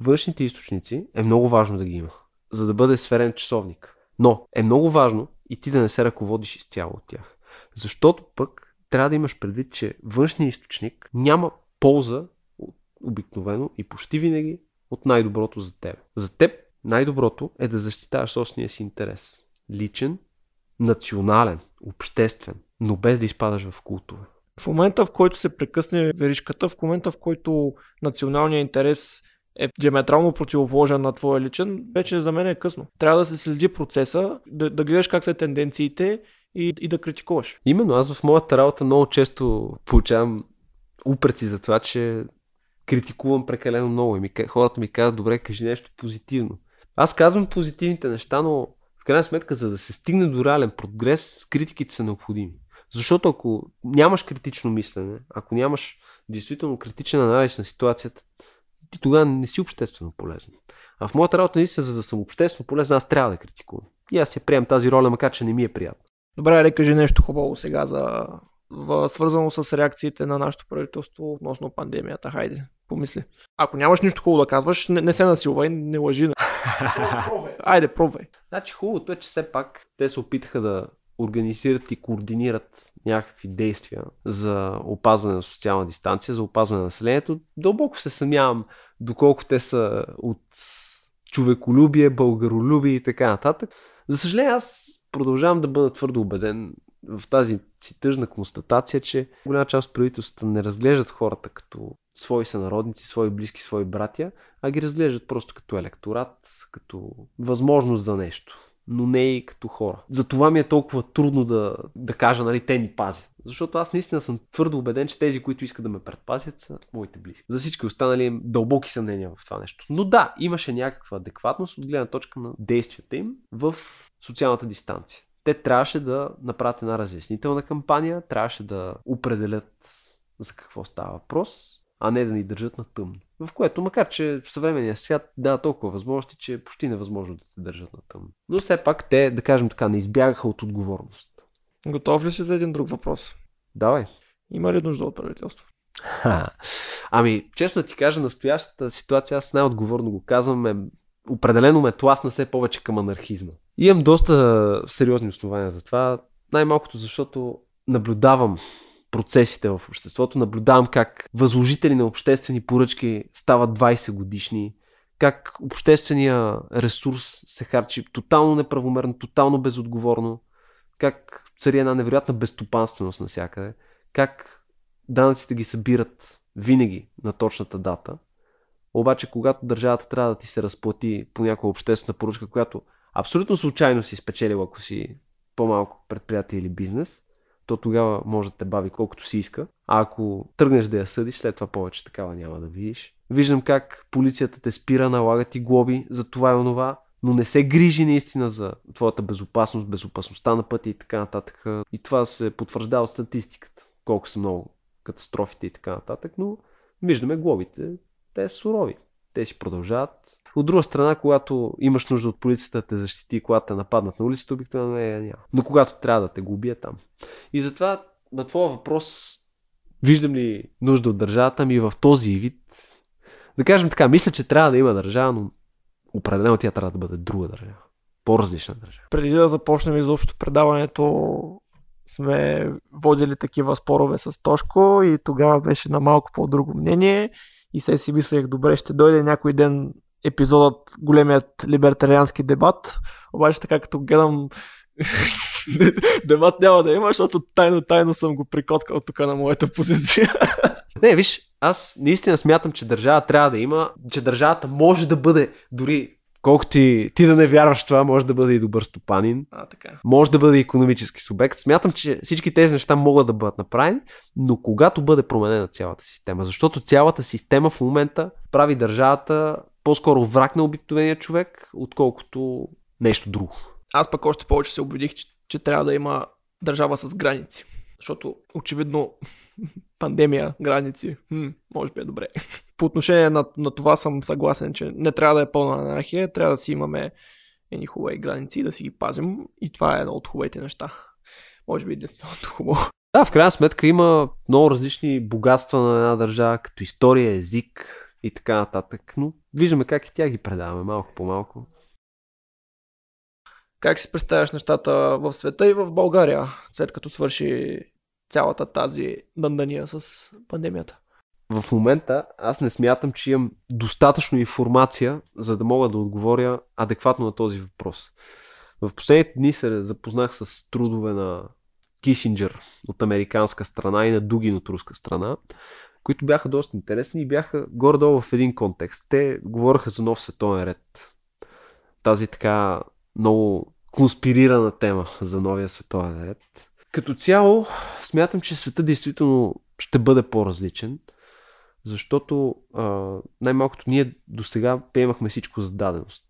Външните източници е много важно да ги има, за да бъде сверен часовник. Но е много важно и ти да не се ръководиш изцяло от тях. Защото пък трябва да имаш предвид, че външният източник няма полза обикновено и почти винаги от най-доброто за теб. За теб най-доброто е да защитаваш собствения си интерес. Личен, национален, обществен, но без да изпадаш в култове. В момента, в който се прекъсне верижката, в момента, в който националният интерес е диаметрално противоположен на твоя личен, вече за мен е късно. Трябва да се следи процеса, да гледаш как са тенденциите и да критикуваш. Именно, аз в моята работа много често получавам упреци за това, че критикувам прекалено много и хората ми казват, добре, кажи нещо позитивно. Аз казвам позитивните неща, но в крайна сметка, за да се стигне до реален прогрес, критиките са необходими. Защото ако нямаш критично мислене, ако нямаш действително критичен анализ на ситуацията, ти тогава не си обществено полезен. А в моята работа, наистина, за да съм обществено полезен, аз трябва да критикувам. И аз се приемам тази роля, макар че не ми е приятно. Добре, да кажи нещо хубаво сега, свързано с реакциите на нашето правителство относно пандемията. Хайде, помисли. Ако нямаш нищо хубаво да казваш, не се насилвай, не лъжи. Айде, пробвай. Значи хубавото е, че все пак те се опитаха да организират и координират някакви действия за опазване на социална дистанция, за опазване на населението. Дълбоко се съмнявам доколко те са от човеколюбие, българолюбие и така нататък. За съжаление, аз продължавам да бъда твърдо убеден в тази си тъжна констатация, че голяма част от правителствата не разглеждат хората като свои сънародници, свои близки, свои братя, а ги разглеждат просто като електорат, като възможност за нещо, но не и като хора. Затова ми е толкова трудно да кажа, нали, те ни пазят. Защото аз наистина съм твърдо убеден, че тези, които искат да ме предпазят, са моите близки. За всички останали дълбоки съмнения в това нещо. Но да, имаше някаква адекватност от гледна точка на действията им в социалната дистанция. Те трябваше да направят една разяснителна кампания, трябваше да определят за какво става въпрос, а не да ни държат на тъмно. В което, макар че в съвременния свят дава толкова възможности, че е почти невъзможно да те държат на тъмно. Но все пак те, да кажем така, не избягаха от отговорност. Готов ли си за един друг въпрос? Давай. Има ли нужда от правителство? Ами, честно ти кажа, настоящата ситуация, аз най-отговорно го казвам, определено ме тласна все повече към анархизма. И имам доста сериозни основания за това, най-малкото защото наблюдавам процесите в обществото, наблюдавам как възложители на обществени поръчки стават 20 годишни, как обществения ресурс се харчи тотално неправомерно, тотално безотговорно, как цари една невероятна безстопанственост навсякъде, как данъците ги събират винаги на точната дата, обаче когато държавата трябва да ти се разплати по някоя обществена поръчка, която абсолютно случайно си спечелил, ако си по-малко предприятие или бизнес, то тогава може да те бави колкото си иска. А ако тръгнеш да я съдиш, след това повече такава няма да видиш. Виждам как полицията те спира, налага ти глоби за това и онова, но не се грижи наистина за твоята безопасност, безопасността на пътя и така нататък. И това се потвърждава от статистиката, колко са много катастрофите и така нататък, но виждаме глобите, те са сурови, те си продължават. От друга страна, когато имаш нужда от полицията да те защити, когато те нападнат на улицата, обикновено няма. Но когато трябва да те го убия там. И затова на твоя въпрос, виждам ли нужда от държавата ми в този вид, да кажем така, мисля, че трябва да има държава, но определено тя трябва да бъде друга държава. По-различна държава. Преди да започнем изобщо предаването, сме водили такива спорове с Тошко и тогава беше на малко по-друго мнение и сега си мислех, добре, ще дойде някой ден епизодът големият либертариански дебат, обаче така като гледам дебат няма да има, защото тайно съм го прикоткал тук на моята позиция. Не, виж, аз наистина смятам, че държава трябва да има, че държавата може да бъде, дори колкото ти да не вярваш това, може да бъде и добър стопанин, може да бъде и икономически субект. Смятам, че всички тези неща могат да бъдат направени, но когато бъде променена цялата система, защото цялата система в момента прави държавата по-скоро враг на обикновения човек, отколкото нещо друго. Аз пък още повече се убедих, че трябва да има държава с граници. Защото очевидно пандемия, граници, може би е добре. По отношение на това съм съгласен, че не трябва да е пълна анархия, трябва да си имаме едни хубави граници, да си ги пазим и това е едно от хубавите неща. Може би единственото хубаво. Да, в крайна сметка има много различни богатства на една държава, като история, език и така нататък, но виждаме как и тя ги предаваме малко по малко. Как си представяш нещата в света и в България, след като свърши цялата тази дандания с пандемията? В момента аз не смятам, че имам достатъчно информация, за да мога да отговоря адекватно на този въпрос. В последните дни се запознах с трудове на Кисинджер от американска страна и на Дугин от руска страна, които бяха доста интересни и бяха горе-долу в един контекст. Те говореха за нов световен ред. Тази така много конспирирана тема за новия световен ред. Като цяло смятам, че света действително ще бъде по-различен, защото най-малкото ние досега приемахме всичко за даденост.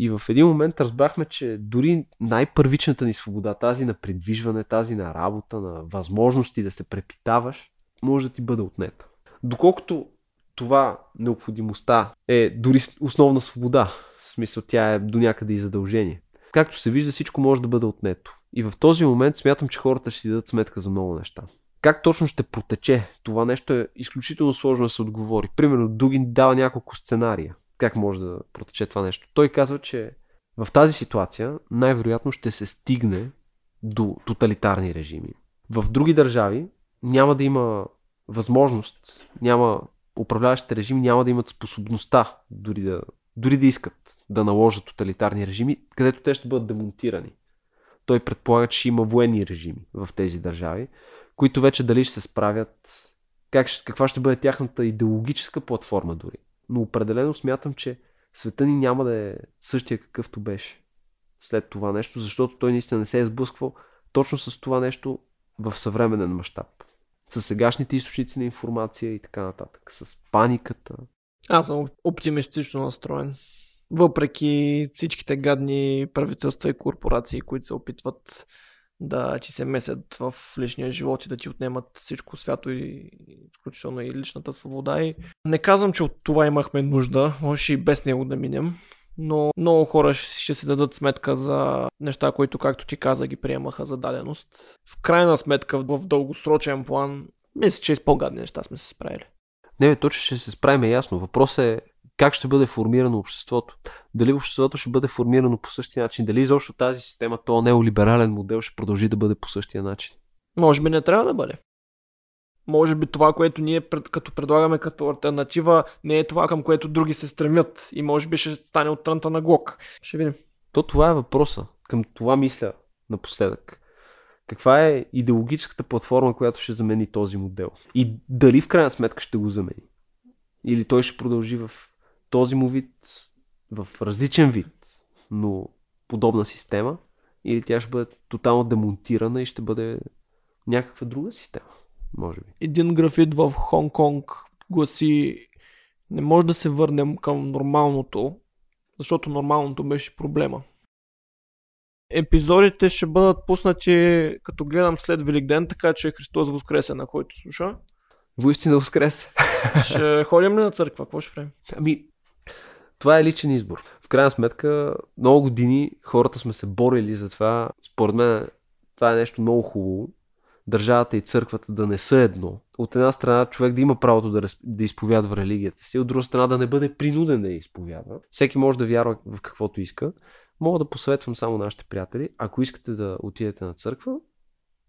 И в един момент разбрахме, че дори най-първичната ни свобода, тази на придвижване, тази на работа, на възможности да се препитаваш, може да ти бъде отнета. Доколкото това необходимостта е дори основна свобода, в смисъл тя е до някъде и задължение. Както се вижда, всичко може да бъде отнето. И в този момент смятам, че хората ще си дадат сметка за много неща. Как точно ще протече това нещо е изключително сложно да се отговори. Примерно Дугин дава няколко сценария. как може да протече това нещо. Той казва, че в тази ситуация най-вероятно ще се стигне до тоталитарни режими. В други държави няма да има възможност, няма управляващите режими, няма да имат способността дори да искат да наложат тоталитарни режими, където те ще бъдат демонтирани. Той предполага, че ще има военни режими в тези държави, които вече дали ще се справят, каква ще бъде тяхната идеологическа платформа дори. Но определено смятам, че света ни няма да е същия какъвто беше след това нещо, защото той наистина не се е сблъсквал точно с това нещо в съвременен мащаб. С сегашните източници на информация и така нататък. С паниката. Аз съм оптимистично настроен. Въпреки всичките гадни правителства и корпорации, които се опитват да ти се месят в личния живот и да ти отнемат всичко свято, и включително и личната свобода. И не казвам, че от това имахме нужда, може и без него да минем, но много хора ще си дадат сметка за неща, които, както ти каза, ги приемаха за даденост. В крайна сметка, в дългосрочен план, мисля, че и с по-гадни неща сме се справили. Не, точно ще се справим, ясно. Въпросът е как ще бъде формирано обществото. Дали обществото ще бъде формирано по същия начин, дали изобщо тази система, този неолиберален модел ще продължи да бъде по същия начин. Може би не трябва да бъде. Може би това, което ние като предлагаме като альтернатива, не е това, към което други се стремят, и може би ще стане от трънта на глок. Ще видим. То това е въпроса. Към това мисля напоследък. Каква е идеологическата платформа, която ще замени този модел? И дали в крайна сметка ще го замени? Или той ще продължи в този му вид, в различен вид, но подобна система, или тя ще бъде тотално демонтирана и ще бъде някаква друга система, може би. Един графит в Хонг-Конг гласи: не може да се върнем към нормалното, защото нормалното беше проблема. Епизодите ще бъдат пуснати, като гледам, след Великден, така че Христос възкресе, на който слуша. Воистина възкресе. Ще ходим ли на църква? Какво ще правим? Ами, това е личен избор. В крайна сметка, много години хората сме се борили за това. Според мен това е нещо много хубаво. Държавата и църквата да не са едно. От една страна човек да има правото да изповядва религията си, от друга страна да не бъде принуден да я изповядва. Всеки може да вярва в каквото иска. Мога да посъветвам само нашите приятели. Ако искате да отидете на църква,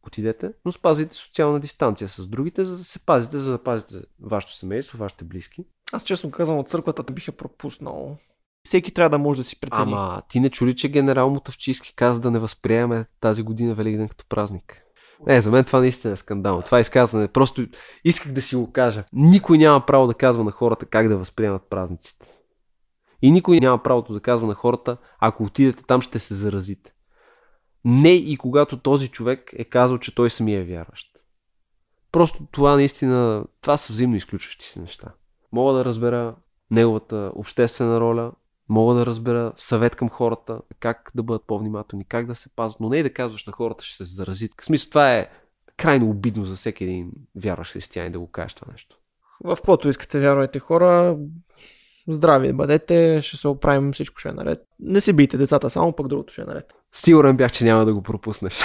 отидете, но спазвайте социална дистанция с другите, за да се пазите, за да пазите вашето семейство, вашите близки. Аз честно казвам, от църквата бих я пропуснал. Всеки трябва да може да си прецени. Ама ти не чули, че генерал Мутавчиски каза да не възприемаме тази година Великден като празник? Не, за мен това наистина е скандално. Това изказване, просто исках да си го кажа. Никой няма право да казва на хората как да възприемат празниците. И никой няма правото да казва на хората: ако отидете там, ще се заразите. Не и когато този човек е казал, че той самия е вярващ. Просто това наистина, това са взаимно изключващи си неща. Мога да разбера неговата обществена роля, мога да разбера съвет към хората, как да бъдат по-внимателни, как да се пазят, но не и да казваш на хората, ще се заразят. В смисъл, това е крайно обидно за всеки един вярващ християнин да го кажеш това нещо. В каквото искате вярвайте, хора, здрави бъдете, ще се оправим, всичко ще е наред. Не си бийте децата, само пък другото ще е наред. Сигурен бях, че няма да го пропуснеш.